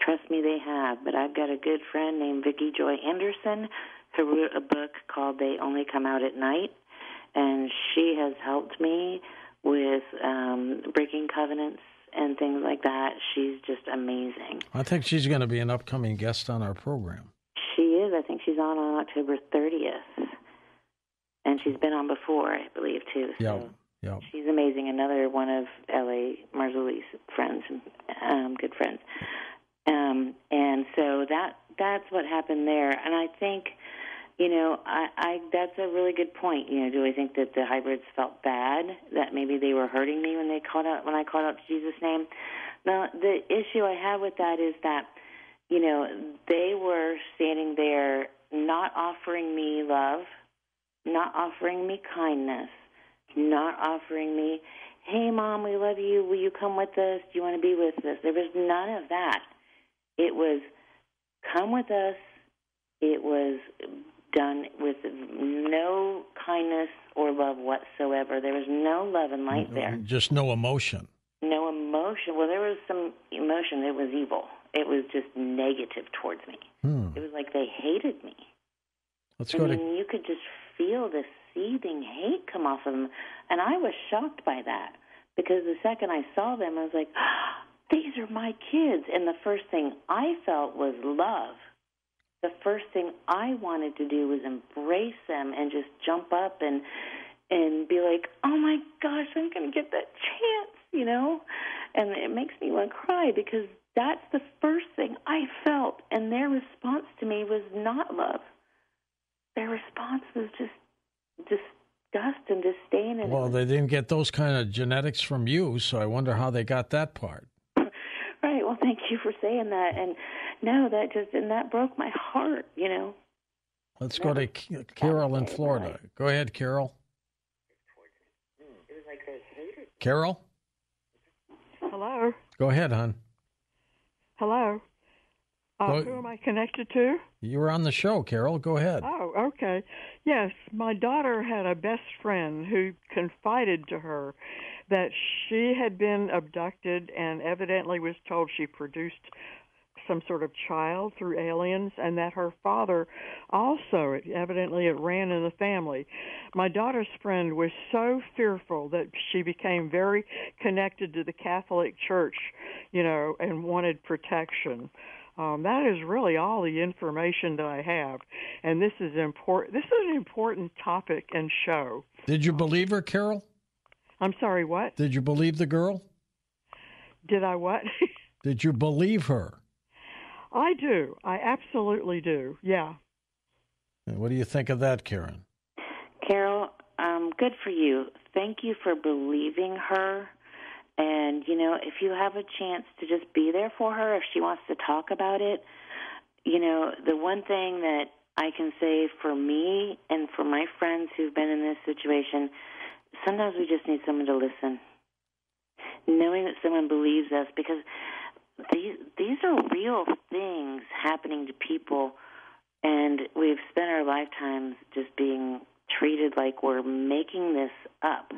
Trust me, they have. But I've got a good friend named Vicki Joy Anderson who wrote a book called They Only Come Out at Night, and she has helped me with breaking covenants and things like that. She's just amazing. I think she's going to be an upcoming guest on our program. She is. I think she's on October 30th. And she's been on before, I believe, too. So yeah. She's amazing. Another one of L.A. Marzulli's friends, good friends. And so that's what happened there. And I think, you know, I that's a really good point. You know, do I think that the hybrids felt bad, that maybe they were hurting me when I called out to Jesus' name? Now, the issue I have with that is that, you know, they were standing there not offering me love, not offering me kindness, not offering me, hey, Mom, we love you. Will you come with us? Do you want to be with us? There was none of that. It was come with us. It was done with no kindness or love whatsoever. There was no love and light there. Just no emotion. No emotion. Well, there was some emotion. It was evil. It was just negative towards me. It was like they hated me. You could just feel this seething hate come off of them. And I was shocked by that, because the second I saw them, I was like, these are my kids. And the first thing I felt was love. The first thing I wanted to do was embrace them and just jump up and be like, oh, my gosh, I'm going to get that chance, you know? And it makes me want to cry, because that's the first thing I felt. And their response to me was not love. Their response was just disgust and disdain. And they didn't get those kind of genetics from you, so I wonder how they got that part. Right. Well, thank you for saying that. And no, that broke my heart, you know. Let's go to Carol in Florida. Go ahead, Carol. It was like they hated me. Carol? Hello. Go ahead, hon. Hello. Who am I connected to? You were on the show, Carol. Go ahead. Oh, okay. Yes, my daughter had a best friend who confided to her that she had been abducted and evidently was told she produced some sort of child through aliens, and that her father also, evidently it ran in the family. My daughter's friend was so fearful that she became very connected to the Catholic Church, you know, and wanted protection. That is really all the information that I have, and this is important. This is an important topic and show. Did you believe her, Carol? I'm sorry, what? Did you believe the girl? Did I what? Did you believe her? I do. I absolutely do, yeah. And what do you think of that, Karen? Carol, good for you. Thank you for believing her. And, you know, if you have a chance to just be there for her, if she wants to talk about it, you know, the one thing that I can say for me and for my friends who've been in this situation, sometimes we just need someone to listen, knowing that someone believes us, because these are real things happening to people, and we've spent our lifetimes just being treated like we're making this up,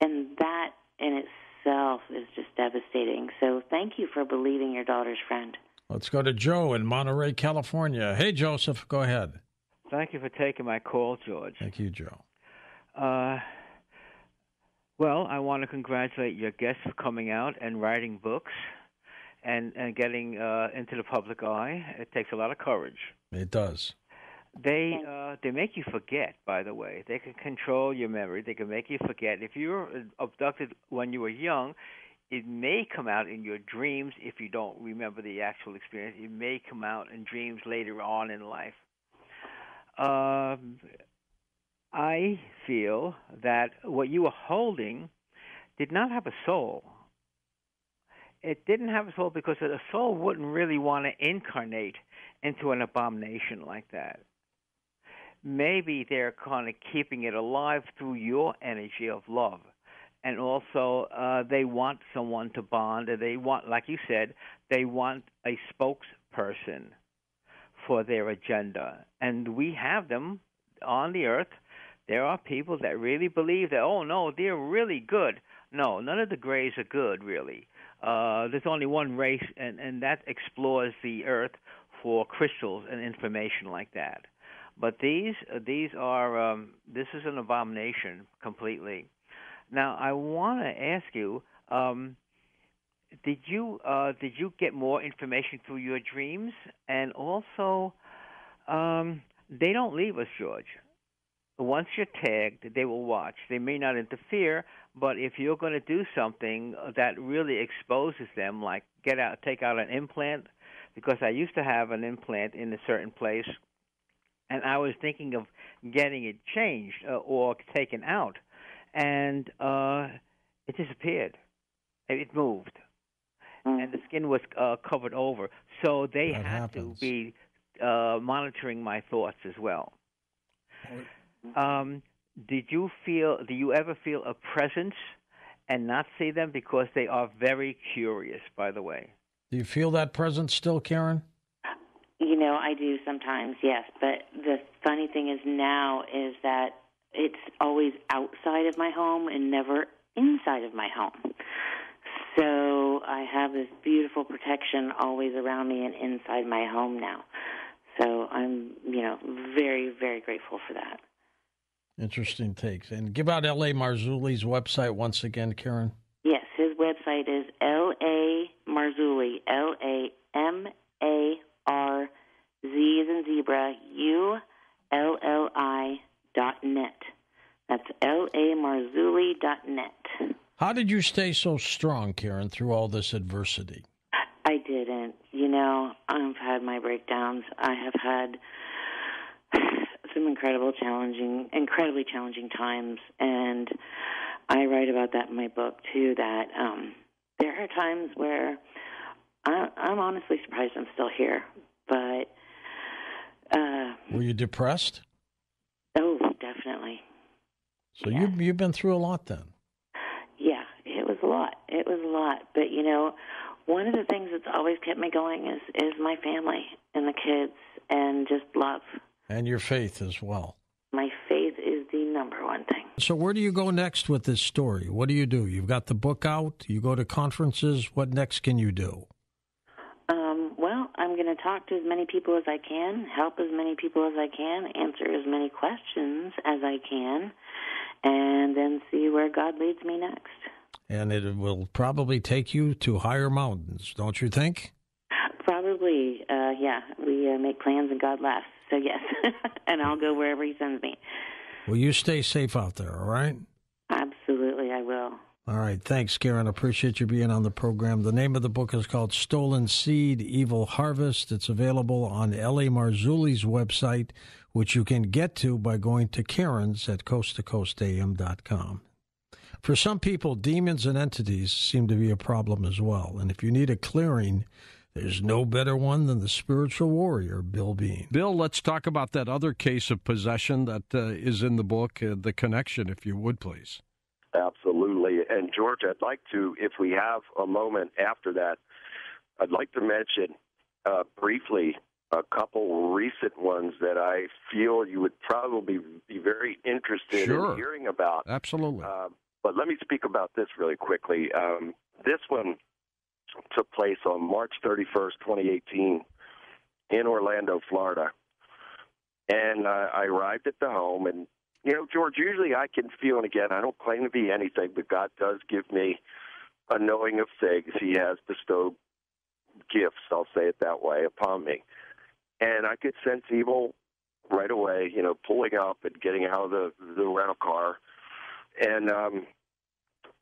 and that in itself is just devastating. So thank you for believing your daughter's friend. Let's go to Joe in Monterey, California. Hey, Joseph, go ahead. Thank you for taking my call, George. Thank you, Joe. Well, I want to congratulate your guests for coming out and writing books and getting into the public eye. It takes a lot of courage. It does. They make you forget, by the way. They can control your memory. They can make you forget. If you were abducted when you were young, it may come out in your dreams if you don't remember the actual experience. It may come out in dreams later on in life. I feel that what you were holding did not have a soul. It didn't have a soul because a soul wouldn't really want to incarnate into an abomination like that. Maybe they're kind of keeping it alive through your energy of love. And also they want someone to bond, and they want, like you said, they want a spokesperson for their agenda. And we have them on the earth. There are people that really believe that, oh, no, they're really good. No, none of the grays are good, really. There's only one race, and that explores the earth for crystals and information like that. But these are this is an abomination completely. Now I want to ask you: did you get more information through your dreams? And also, they don't leave us, George. Once you're tagged, they will watch. They may not interfere, but if you're going to do something that really exposes them, like take out an implant, because I used to have an implant in a certain place. And I was thinking of getting it changed or taken out, and it disappeared. It moved, and the skin was covered over. So they had to be monitoring my thoughts as well. Do you ever feel a presence and not see them? Because they are very curious, by the way. Do you feel that presence still, Karen? You know, I do sometimes, yes. But the funny thing is now is that it's always outside of my home and never inside of my home. So I have this beautiful protection always around me and inside my home now. So I'm, very, very grateful for that. Interesting takes. And give out L.A. Marzulli's website once again, Karen. Yes, his website is L.A. Marzulli, L-A-M-A-R-Z as in zebra, U-L-L-I.net. That's LAMarzulli.net. How did you stay so strong, Karen, through all this adversity? I didn't. I've had my breakdowns. I have had some incredibly challenging times, and I write about that in my book, too, that there are times where I'm honestly surprised I'm still here, but... Were you depressed? Oh, definitely. So yeah. You've been through a lot then. Yeah, it was a lot. It was a lot. But, one of the things that's always kept me going is my family and the kids and just love. And your faith as well. My faith is the number one thing. So where do you go next with this story? What do you do? You've got the book out. You go to conferences. What next can you do? Well, I'm going to talk to as many people as I can, help as many people as I can, answer as many questions as I can, and then see where God leads me next. And it will probably take you to higher mountains, don't you think? Probably, yeah. We make plans and God laughs, so yes. And I'll go wherever he sends me. Well, you stay safe out there, all right? Absolutely, I will. All right. Thanks, Karen. Appreciate you being on the program. The name of the book is called Stolen Seed, Evil Harvest. It's available on L.A. Marzulli's website, which you can get to by going to Karen's at coasttocoastam.com. For some people, demons and entities seem to be a problem as well. And if you need a clearing, there's no better one than the spiritual warrior, Bill Bean. Bill, let's talk about that other case of possession that is in the book, The Connection, if you would, please. Absolutely. And, George, I'd like to, if we have a moment after that, I'd like to mention briefly a couple recent ones that I feel you would probably be very interested in hearing about. Absolutely. But let me speak about this really quickly. This one took place on March 31st, 2018, in Orlando, Florida. And I arrived at the home, and, you know, George, usually I can feel, and again, I don't claim to be anything, but God does give me a knowing of things. He has bestowed gifts, I'll say it that way, upon me. And I could sense evil right away, you know, pulling up and getting out of the rental car. And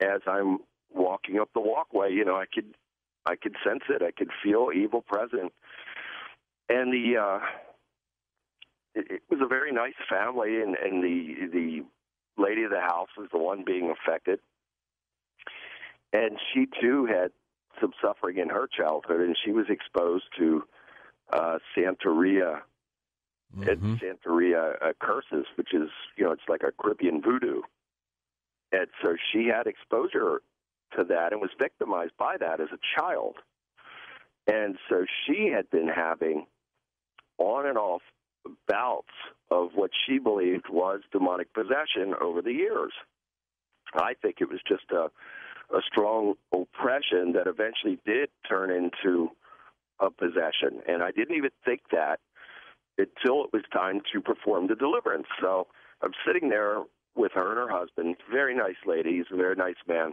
as I'm walking up the walkway, you know, I could sense it. I could feel evil present. And it was a very nice family, and the lady of the house was the one being affected. And she, too, had some suffering in her childhood, and she was exposed to Santeria, mm-hmm. Santeria curses, which is, you know, it's like a Caribbean voodoo. And so she had exposure to that and was victimized by that as a child. And so she had been having on and off bouts of what she believed was demonic possession over the years. I think it was just a strong oppression that eventually did turn into a possession. And I didn't even think that until it was time to perform the deliverance. So I'm sitting there with her and her husband, very nice lady. He's a very nice man.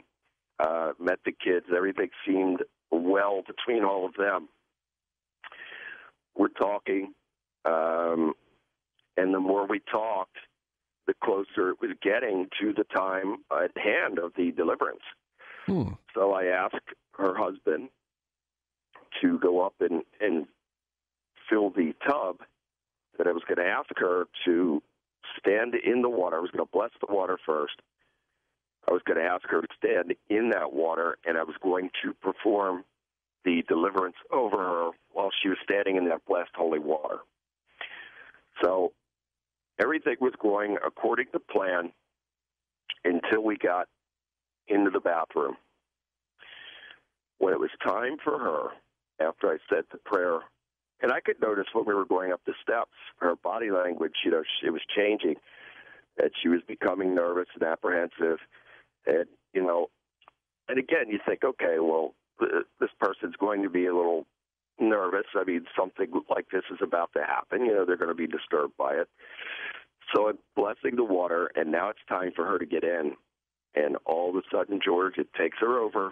Met the kids. Everything seemed well between all of them. We're talking, and the more we talked, the closer it was getting to the time at hand of the deliverance. Hmm. So I asked her husband to go up and fill the tub that I was going to ask her to stand in the water. I was going to bless the water first. I was going to ask her to stand in that water, and I was going to perform the deliverance over her while she was standing in that blessed holy water. So everything was going according to plan until we got into the bathroom. When it was time for her, after I said the prayer, and I could notice when we were going up the steps, her body language, you know, it was changing, that she was becoming nervous and apprehensive. And, you know, and again, you think, okay, well, this person's going to be a little nervous. I mean, something like this is about to happen. You know, they're going to be disturbed by it. So I'm blessing the water, and now it's time for her to get in. And all of a sudden, George, it takes her over,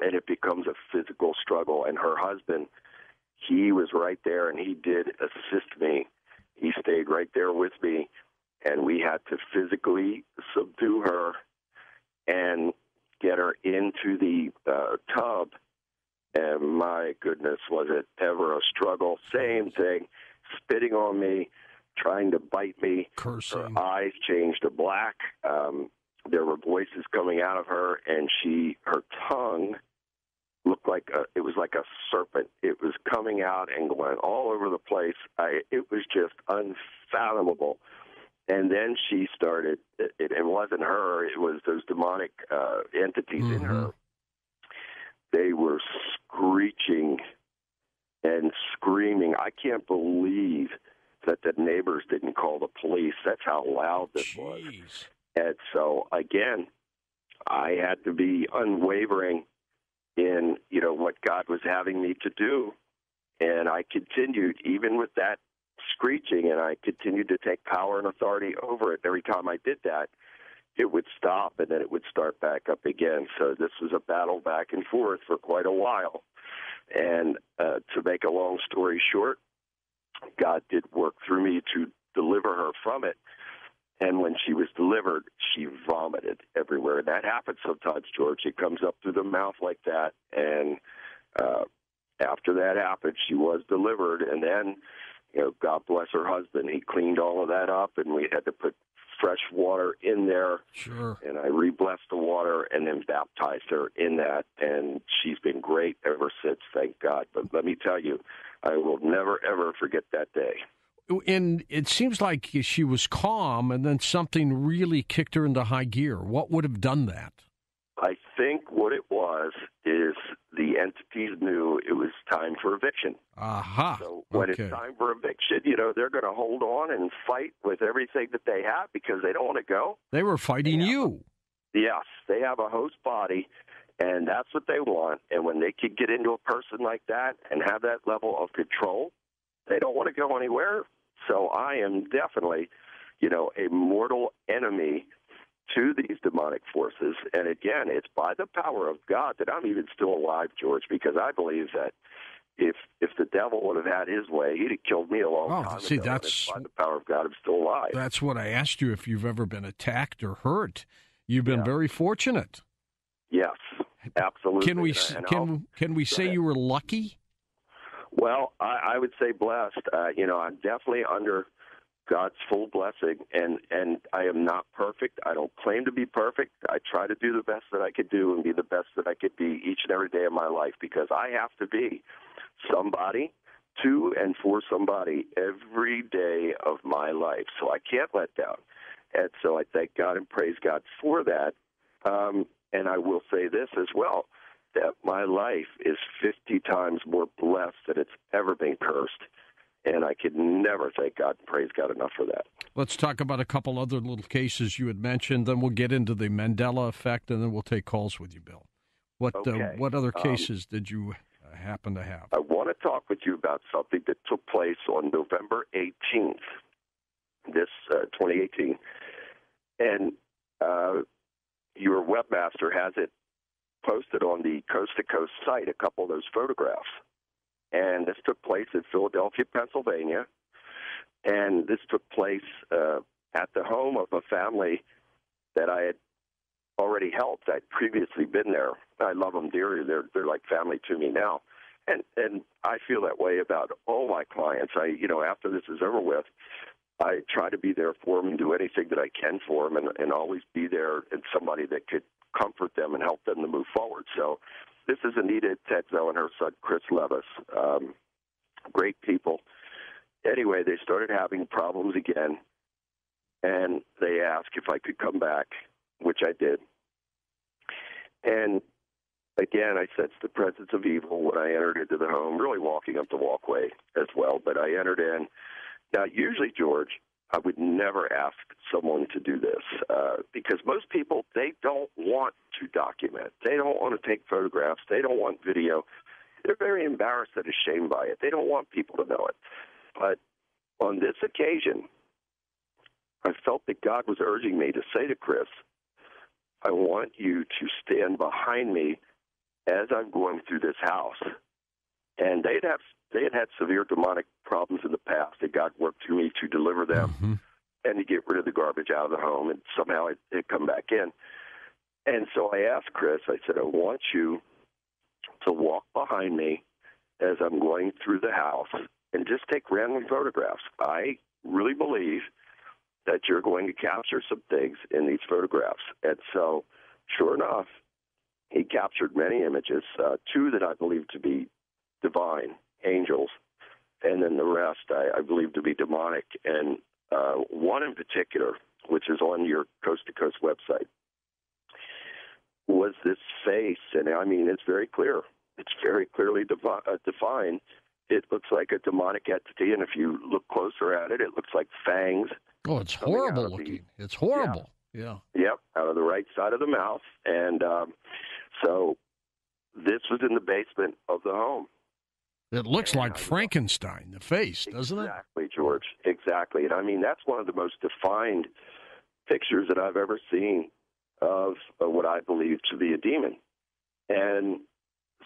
and it becomes a physical struggle. And her husband, he was right there, and he did assist me. He stayed right there with me, and we had to physically subdue her and get her into the tub. And my goodness, was it ever a struggle. Same thing, spitting on me, trying to bite me. Cursing. Her eyes changed to black. There were voices coming out of her, and her tongue looked like it was like a serpent. It was coming out and going all over the place. It was just unfathomable. And then she started, it wasn't her, it was those demonic entities mm-hmm. in her. They were screeching and screaming. I can't believe that the neighbors didn't call the police. That's how loud this was. And so, again, I had to be unwavering in, you know, what God was having me to do. And I continued, even with that screeching, and I continued to take power and authority over it. Every time I did that, it would stop, and then it would start back up again. So this was a battle back and forth for quite a while. And to make a long story short, God did work through me to deliver her from it. And when she was delivered, she vomited everywhere. And that happens sometimes, George. It comes up through the mouth like that. And after that happened, she was delivered. And then, you know, God bless her husband, he cleaned all of that up, and we had to put fresh water in there. Sure. And I re-blessed the water and then baptized her in that. And she's been great ever since, thank God. But let me tell you, I will never, ever forget that day. And it seems like she was calm, and then something really kicked her into high gear. What would have done that? I think what it was is the entities knew it was time for eviction. Aha. So when it's time for eviction, you know, they're going to hold on and fight with everything that they have because they don't want to go. They were fighting you. Yes. They have a host body, and that's what they want. And when they can get into a person like that and have that level of control, they don't want to go anywhere. So I am definitely, a mortal enemy to these demonic forces. And again, it's by the power of God that I'm even still alive, George, because I believe that if the devil would have had his way, he'd have killed me a long time ago. See, that's by the power of God, I'm still alive. That's what I asked you, if you've ever been attacked or hurt. You've been very fortunate. Yes, absolutely. Can we say you were lucky? Well, I would say blessed. I'm definitely under God's full blessing, and I am not perfect. I don't claim to be perfect. I try to do the best that I could do and be the best that I could be each and every day of my life, because I have to be somebody to and for somebody every day of my life. So I can't let down. And so I thank God and praise God for that. And I will say this as well, that my life is 50 times more blessed than it's ever been cursed. And I could never thank God and praise God enough for that. Let's talk about a couple other little cases you had mentioned. Then we'll get into the Mandela effect, and then we'll take calls with you, Bill. What other cases did you happen to have? I want to talk with you about something that took place on November 18th, this 2018. And your webmaster has it posted on the Coast to Coast site, a couple of those photographs. And this took place in Philadelphia, Pennsylvania. And this took place at the home of a family that I had already helped. I'd previously been there. I love them dearly. They're like family to me now. And I feel that way about all my clients. I after this is over with, I try to be there for them and do anything that I can for them and always be there and somebody that could comfort them and help them to move forward. So this is Anita Tetzel and her son, Chris Levis. Great people. Anyway, they started having problems again, and they asked if I could come back, which I did. And again, I sensed the presence of evil when I entered into the home, really walking up the walkway as well, but I entered in. Now, usually, George, I would never ask someone to do this because most people, they don't want to document. They don't want to take photographs. They don't want video. They're very embarrassed and ashamed by it. They don't want people to know it. But on this occasion, I felt that God was urging me to say to Chris, I want you to stand behind me as I'm going through this house. And they had had severe demonic problems in the past that God worked through me to deliver them and to get rid of the garbage out of the home, and somehow it had come back in. And so I asked Chris, I said, I want you to walk behind me as I'm going through the house and just take random photographs. I really believe that you're going to capture some things in these photographs. And so, sure enough, he captured many images, two that I believe to be divine, angels, and then the rest I believe to be demonic, and one in particular, which is on your Coast to Coast website, was this face, and I mean, it's very clear. It's very clearly defined. It looks like a demonic entity, and if you look closer at it, it looks like fangs. Oh, it's horrible looking. It's horrible. Yeah. Yep, out of the right side of the mouth, and so this was in the basement of the home. It looks like Frankenstein, the face, doesn't it? Exactly, George. Exactly. And I mean, that's one of the most defined pictures that I've ever seen of what I believe to be a demon. And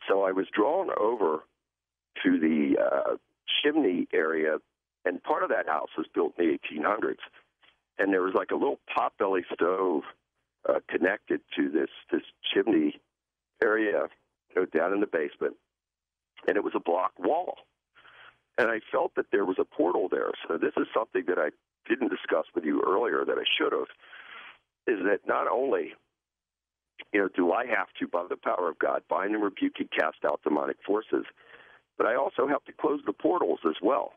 so I was drawn over to the chimney area, and part of that house was built in the 1800s. And there was like a little potbelly stove connected to this chimney area down in the basement. And it was a block wall. And I felt that there was a portal there. So this is something that I didn't discuss with you earlier that I should have, is that not only, do I have to, by the power of God, bind and rebuke and cast out demonic forces, but I also have to close the portals as well,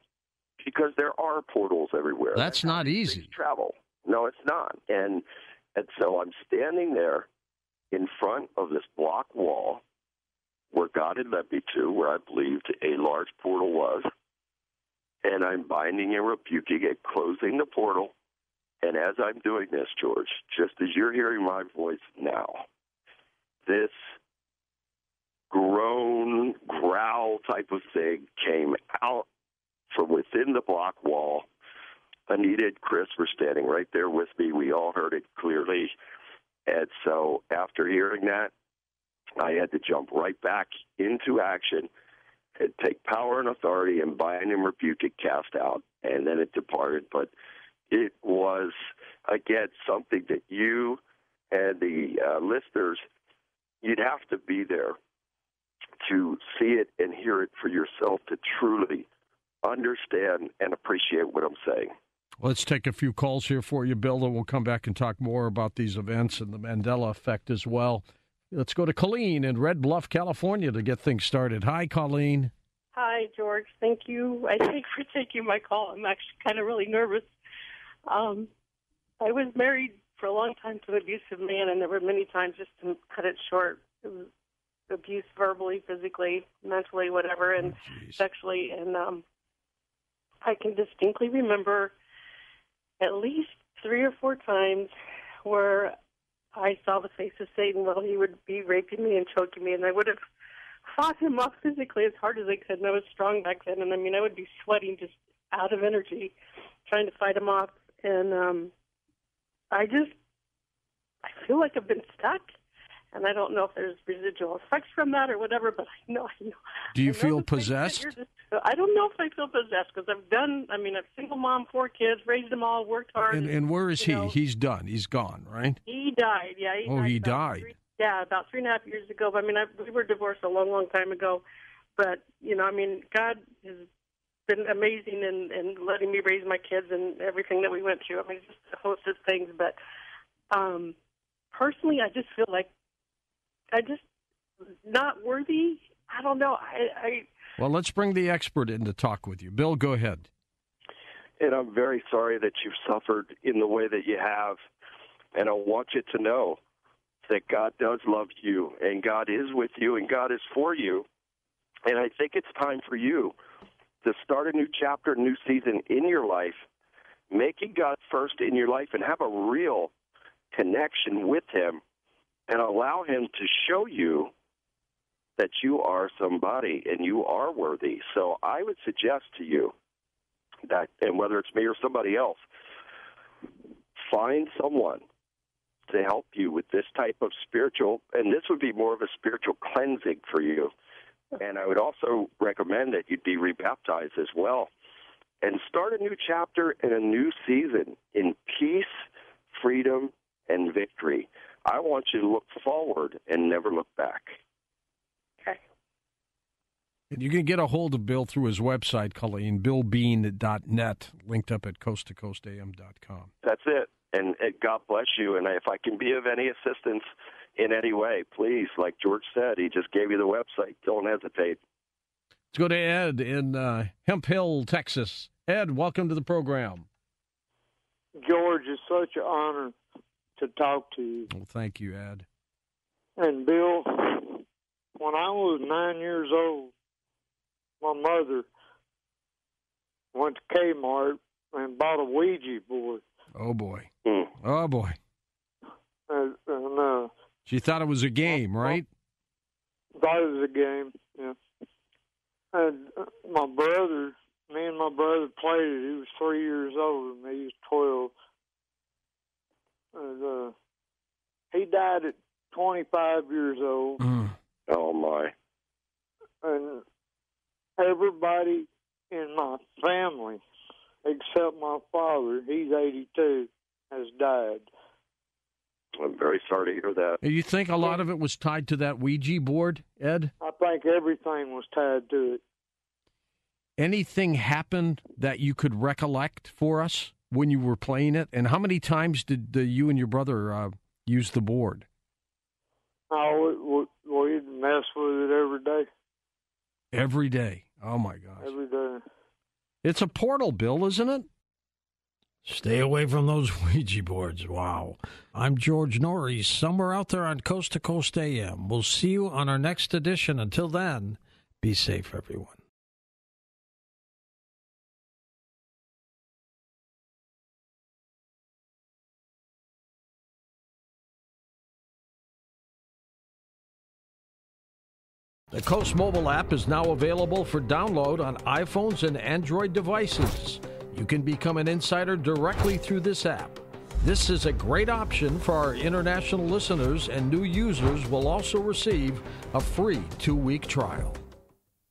because there are portals everywhere. That's not easy. Travel. No, it's not. And so I'm standing there in front of this block wall, where God had led me to, where I believed a large portal was, and I'm binding and rebuking and closing the portal. And as I'm doing this, George, just as you're hearing my voice now, this groan, growl type of thing came out from within the block wall, were standing right there with me. We all heard it clearly. And so after hearing that, I had to jump right back into action and take power and authority and bind and rebuke it, cast out. And then it departed. But it was, again, something that you and the listeners, you'd have to be there to see it and hear it for yourself to truly understand and appreciate what I'm saying. Let's take a few calls here for you, Bill, and we'll come back and talk more about these events and the Mandela effect as well. Let's go to Colleen in Red Bluff, California, to get things started. Hi, Colleen. Hi, George. Thank you, I think, for taking my call. I'm actually kind of really nervous. I was married for a long time to an abusive man, and there were many times, just to cut it short, it was abuse verbally, physically, mentally, whatever, and sexually. And I can distinctly remember at least 3 or 4 times where I saw the face of Satan while he would be raping me and choking me, and I would have fought him off physically as hard as I could, and I was strong back then, and I mean, I would be sweating just out of energy trying to fight him off, and I feel like I've been stuck, and I don't know if there's residual effects from that or whatever, but I know. Do you feel possessed? I don't know if I feel possessed, because I'm a single mom, 4 kids, raised them all, worked hard. And where is he? Know. He's done. He's gone, right? He died, yeah. He died. About 3.5 years ago. But, we were divorced a long, long time ago. But, God has been amazing in letting me raise my kids and everything that we went through. Just a host of things. But personally, I just feel like I just not worthy. I don't know. Well, let's bring the expert in to talk with you. Bill, go ahead. And I'm very sorry that you've suffered in the way that you have. And I want you to know that God does love you, and God is with you, and God is for you. And I think it's time for you to start a new chapter, new season in your life, making God first in your life, and have a real connection with him, and allow him to show you that you are somebody and you are worthy. So I would suggest to you that, and whether it's me or somebody else, find someone to help you with this type of spiritual, and this would be more of a spiritual cleansing for you. And I would also recommend that you'd be rebaptized as well. And start a new chapter and a new season in peace, freedom, and victory. I want you to look forward and never look back. Okay. And you can get a hold of Bill through his website, Colleen, billbean.net, linked up at coasttocoastam.com. That's it. And God bless you. And if I can be of any assistance in any way, please, like George said, he just gave you the website. Don't hesitate. Let's go to Ed in Hemp Hill, Texas. Ed, welcome to the program. George, it's such an honor to talk to you. Well, thank you, Ed. And Bill, when I was 9 years old, my mother went to Kmart and bought a Ouija board. Oh, boy. Mm. Oh, boy. And she thought it was a game, right? Thought it was a game, yeah. And me and my brother played it. He was 3 years older than me. He was 12. And he died at 25 years old. Mm. Oh, my. And everybody in my family, except my father, he's 82, has died. I'm very sorry to hear that. You think a lot of it was tied to that Ouija board, Ed? I think everything was tied to it. Anything happened that you could recollect for us when you were playing it? And how many times did you and your brother use the board? Oh, we'd mess with it every day. Every day. Oh, my gosh. Every day. It's a portal, Bill, isn't it? Stay away from those Ouija boards. Wow. I'm George Noory, somewhere out there on Coast to Coast AM. We'll see you on our next edition. Until then, be safe, everyone. The Coast Mobile app is now available for download on iPhones and Android devices. You can become an insider directly through this app. This is a great option for our international listeners, and new users will also receive a free 2-week trial.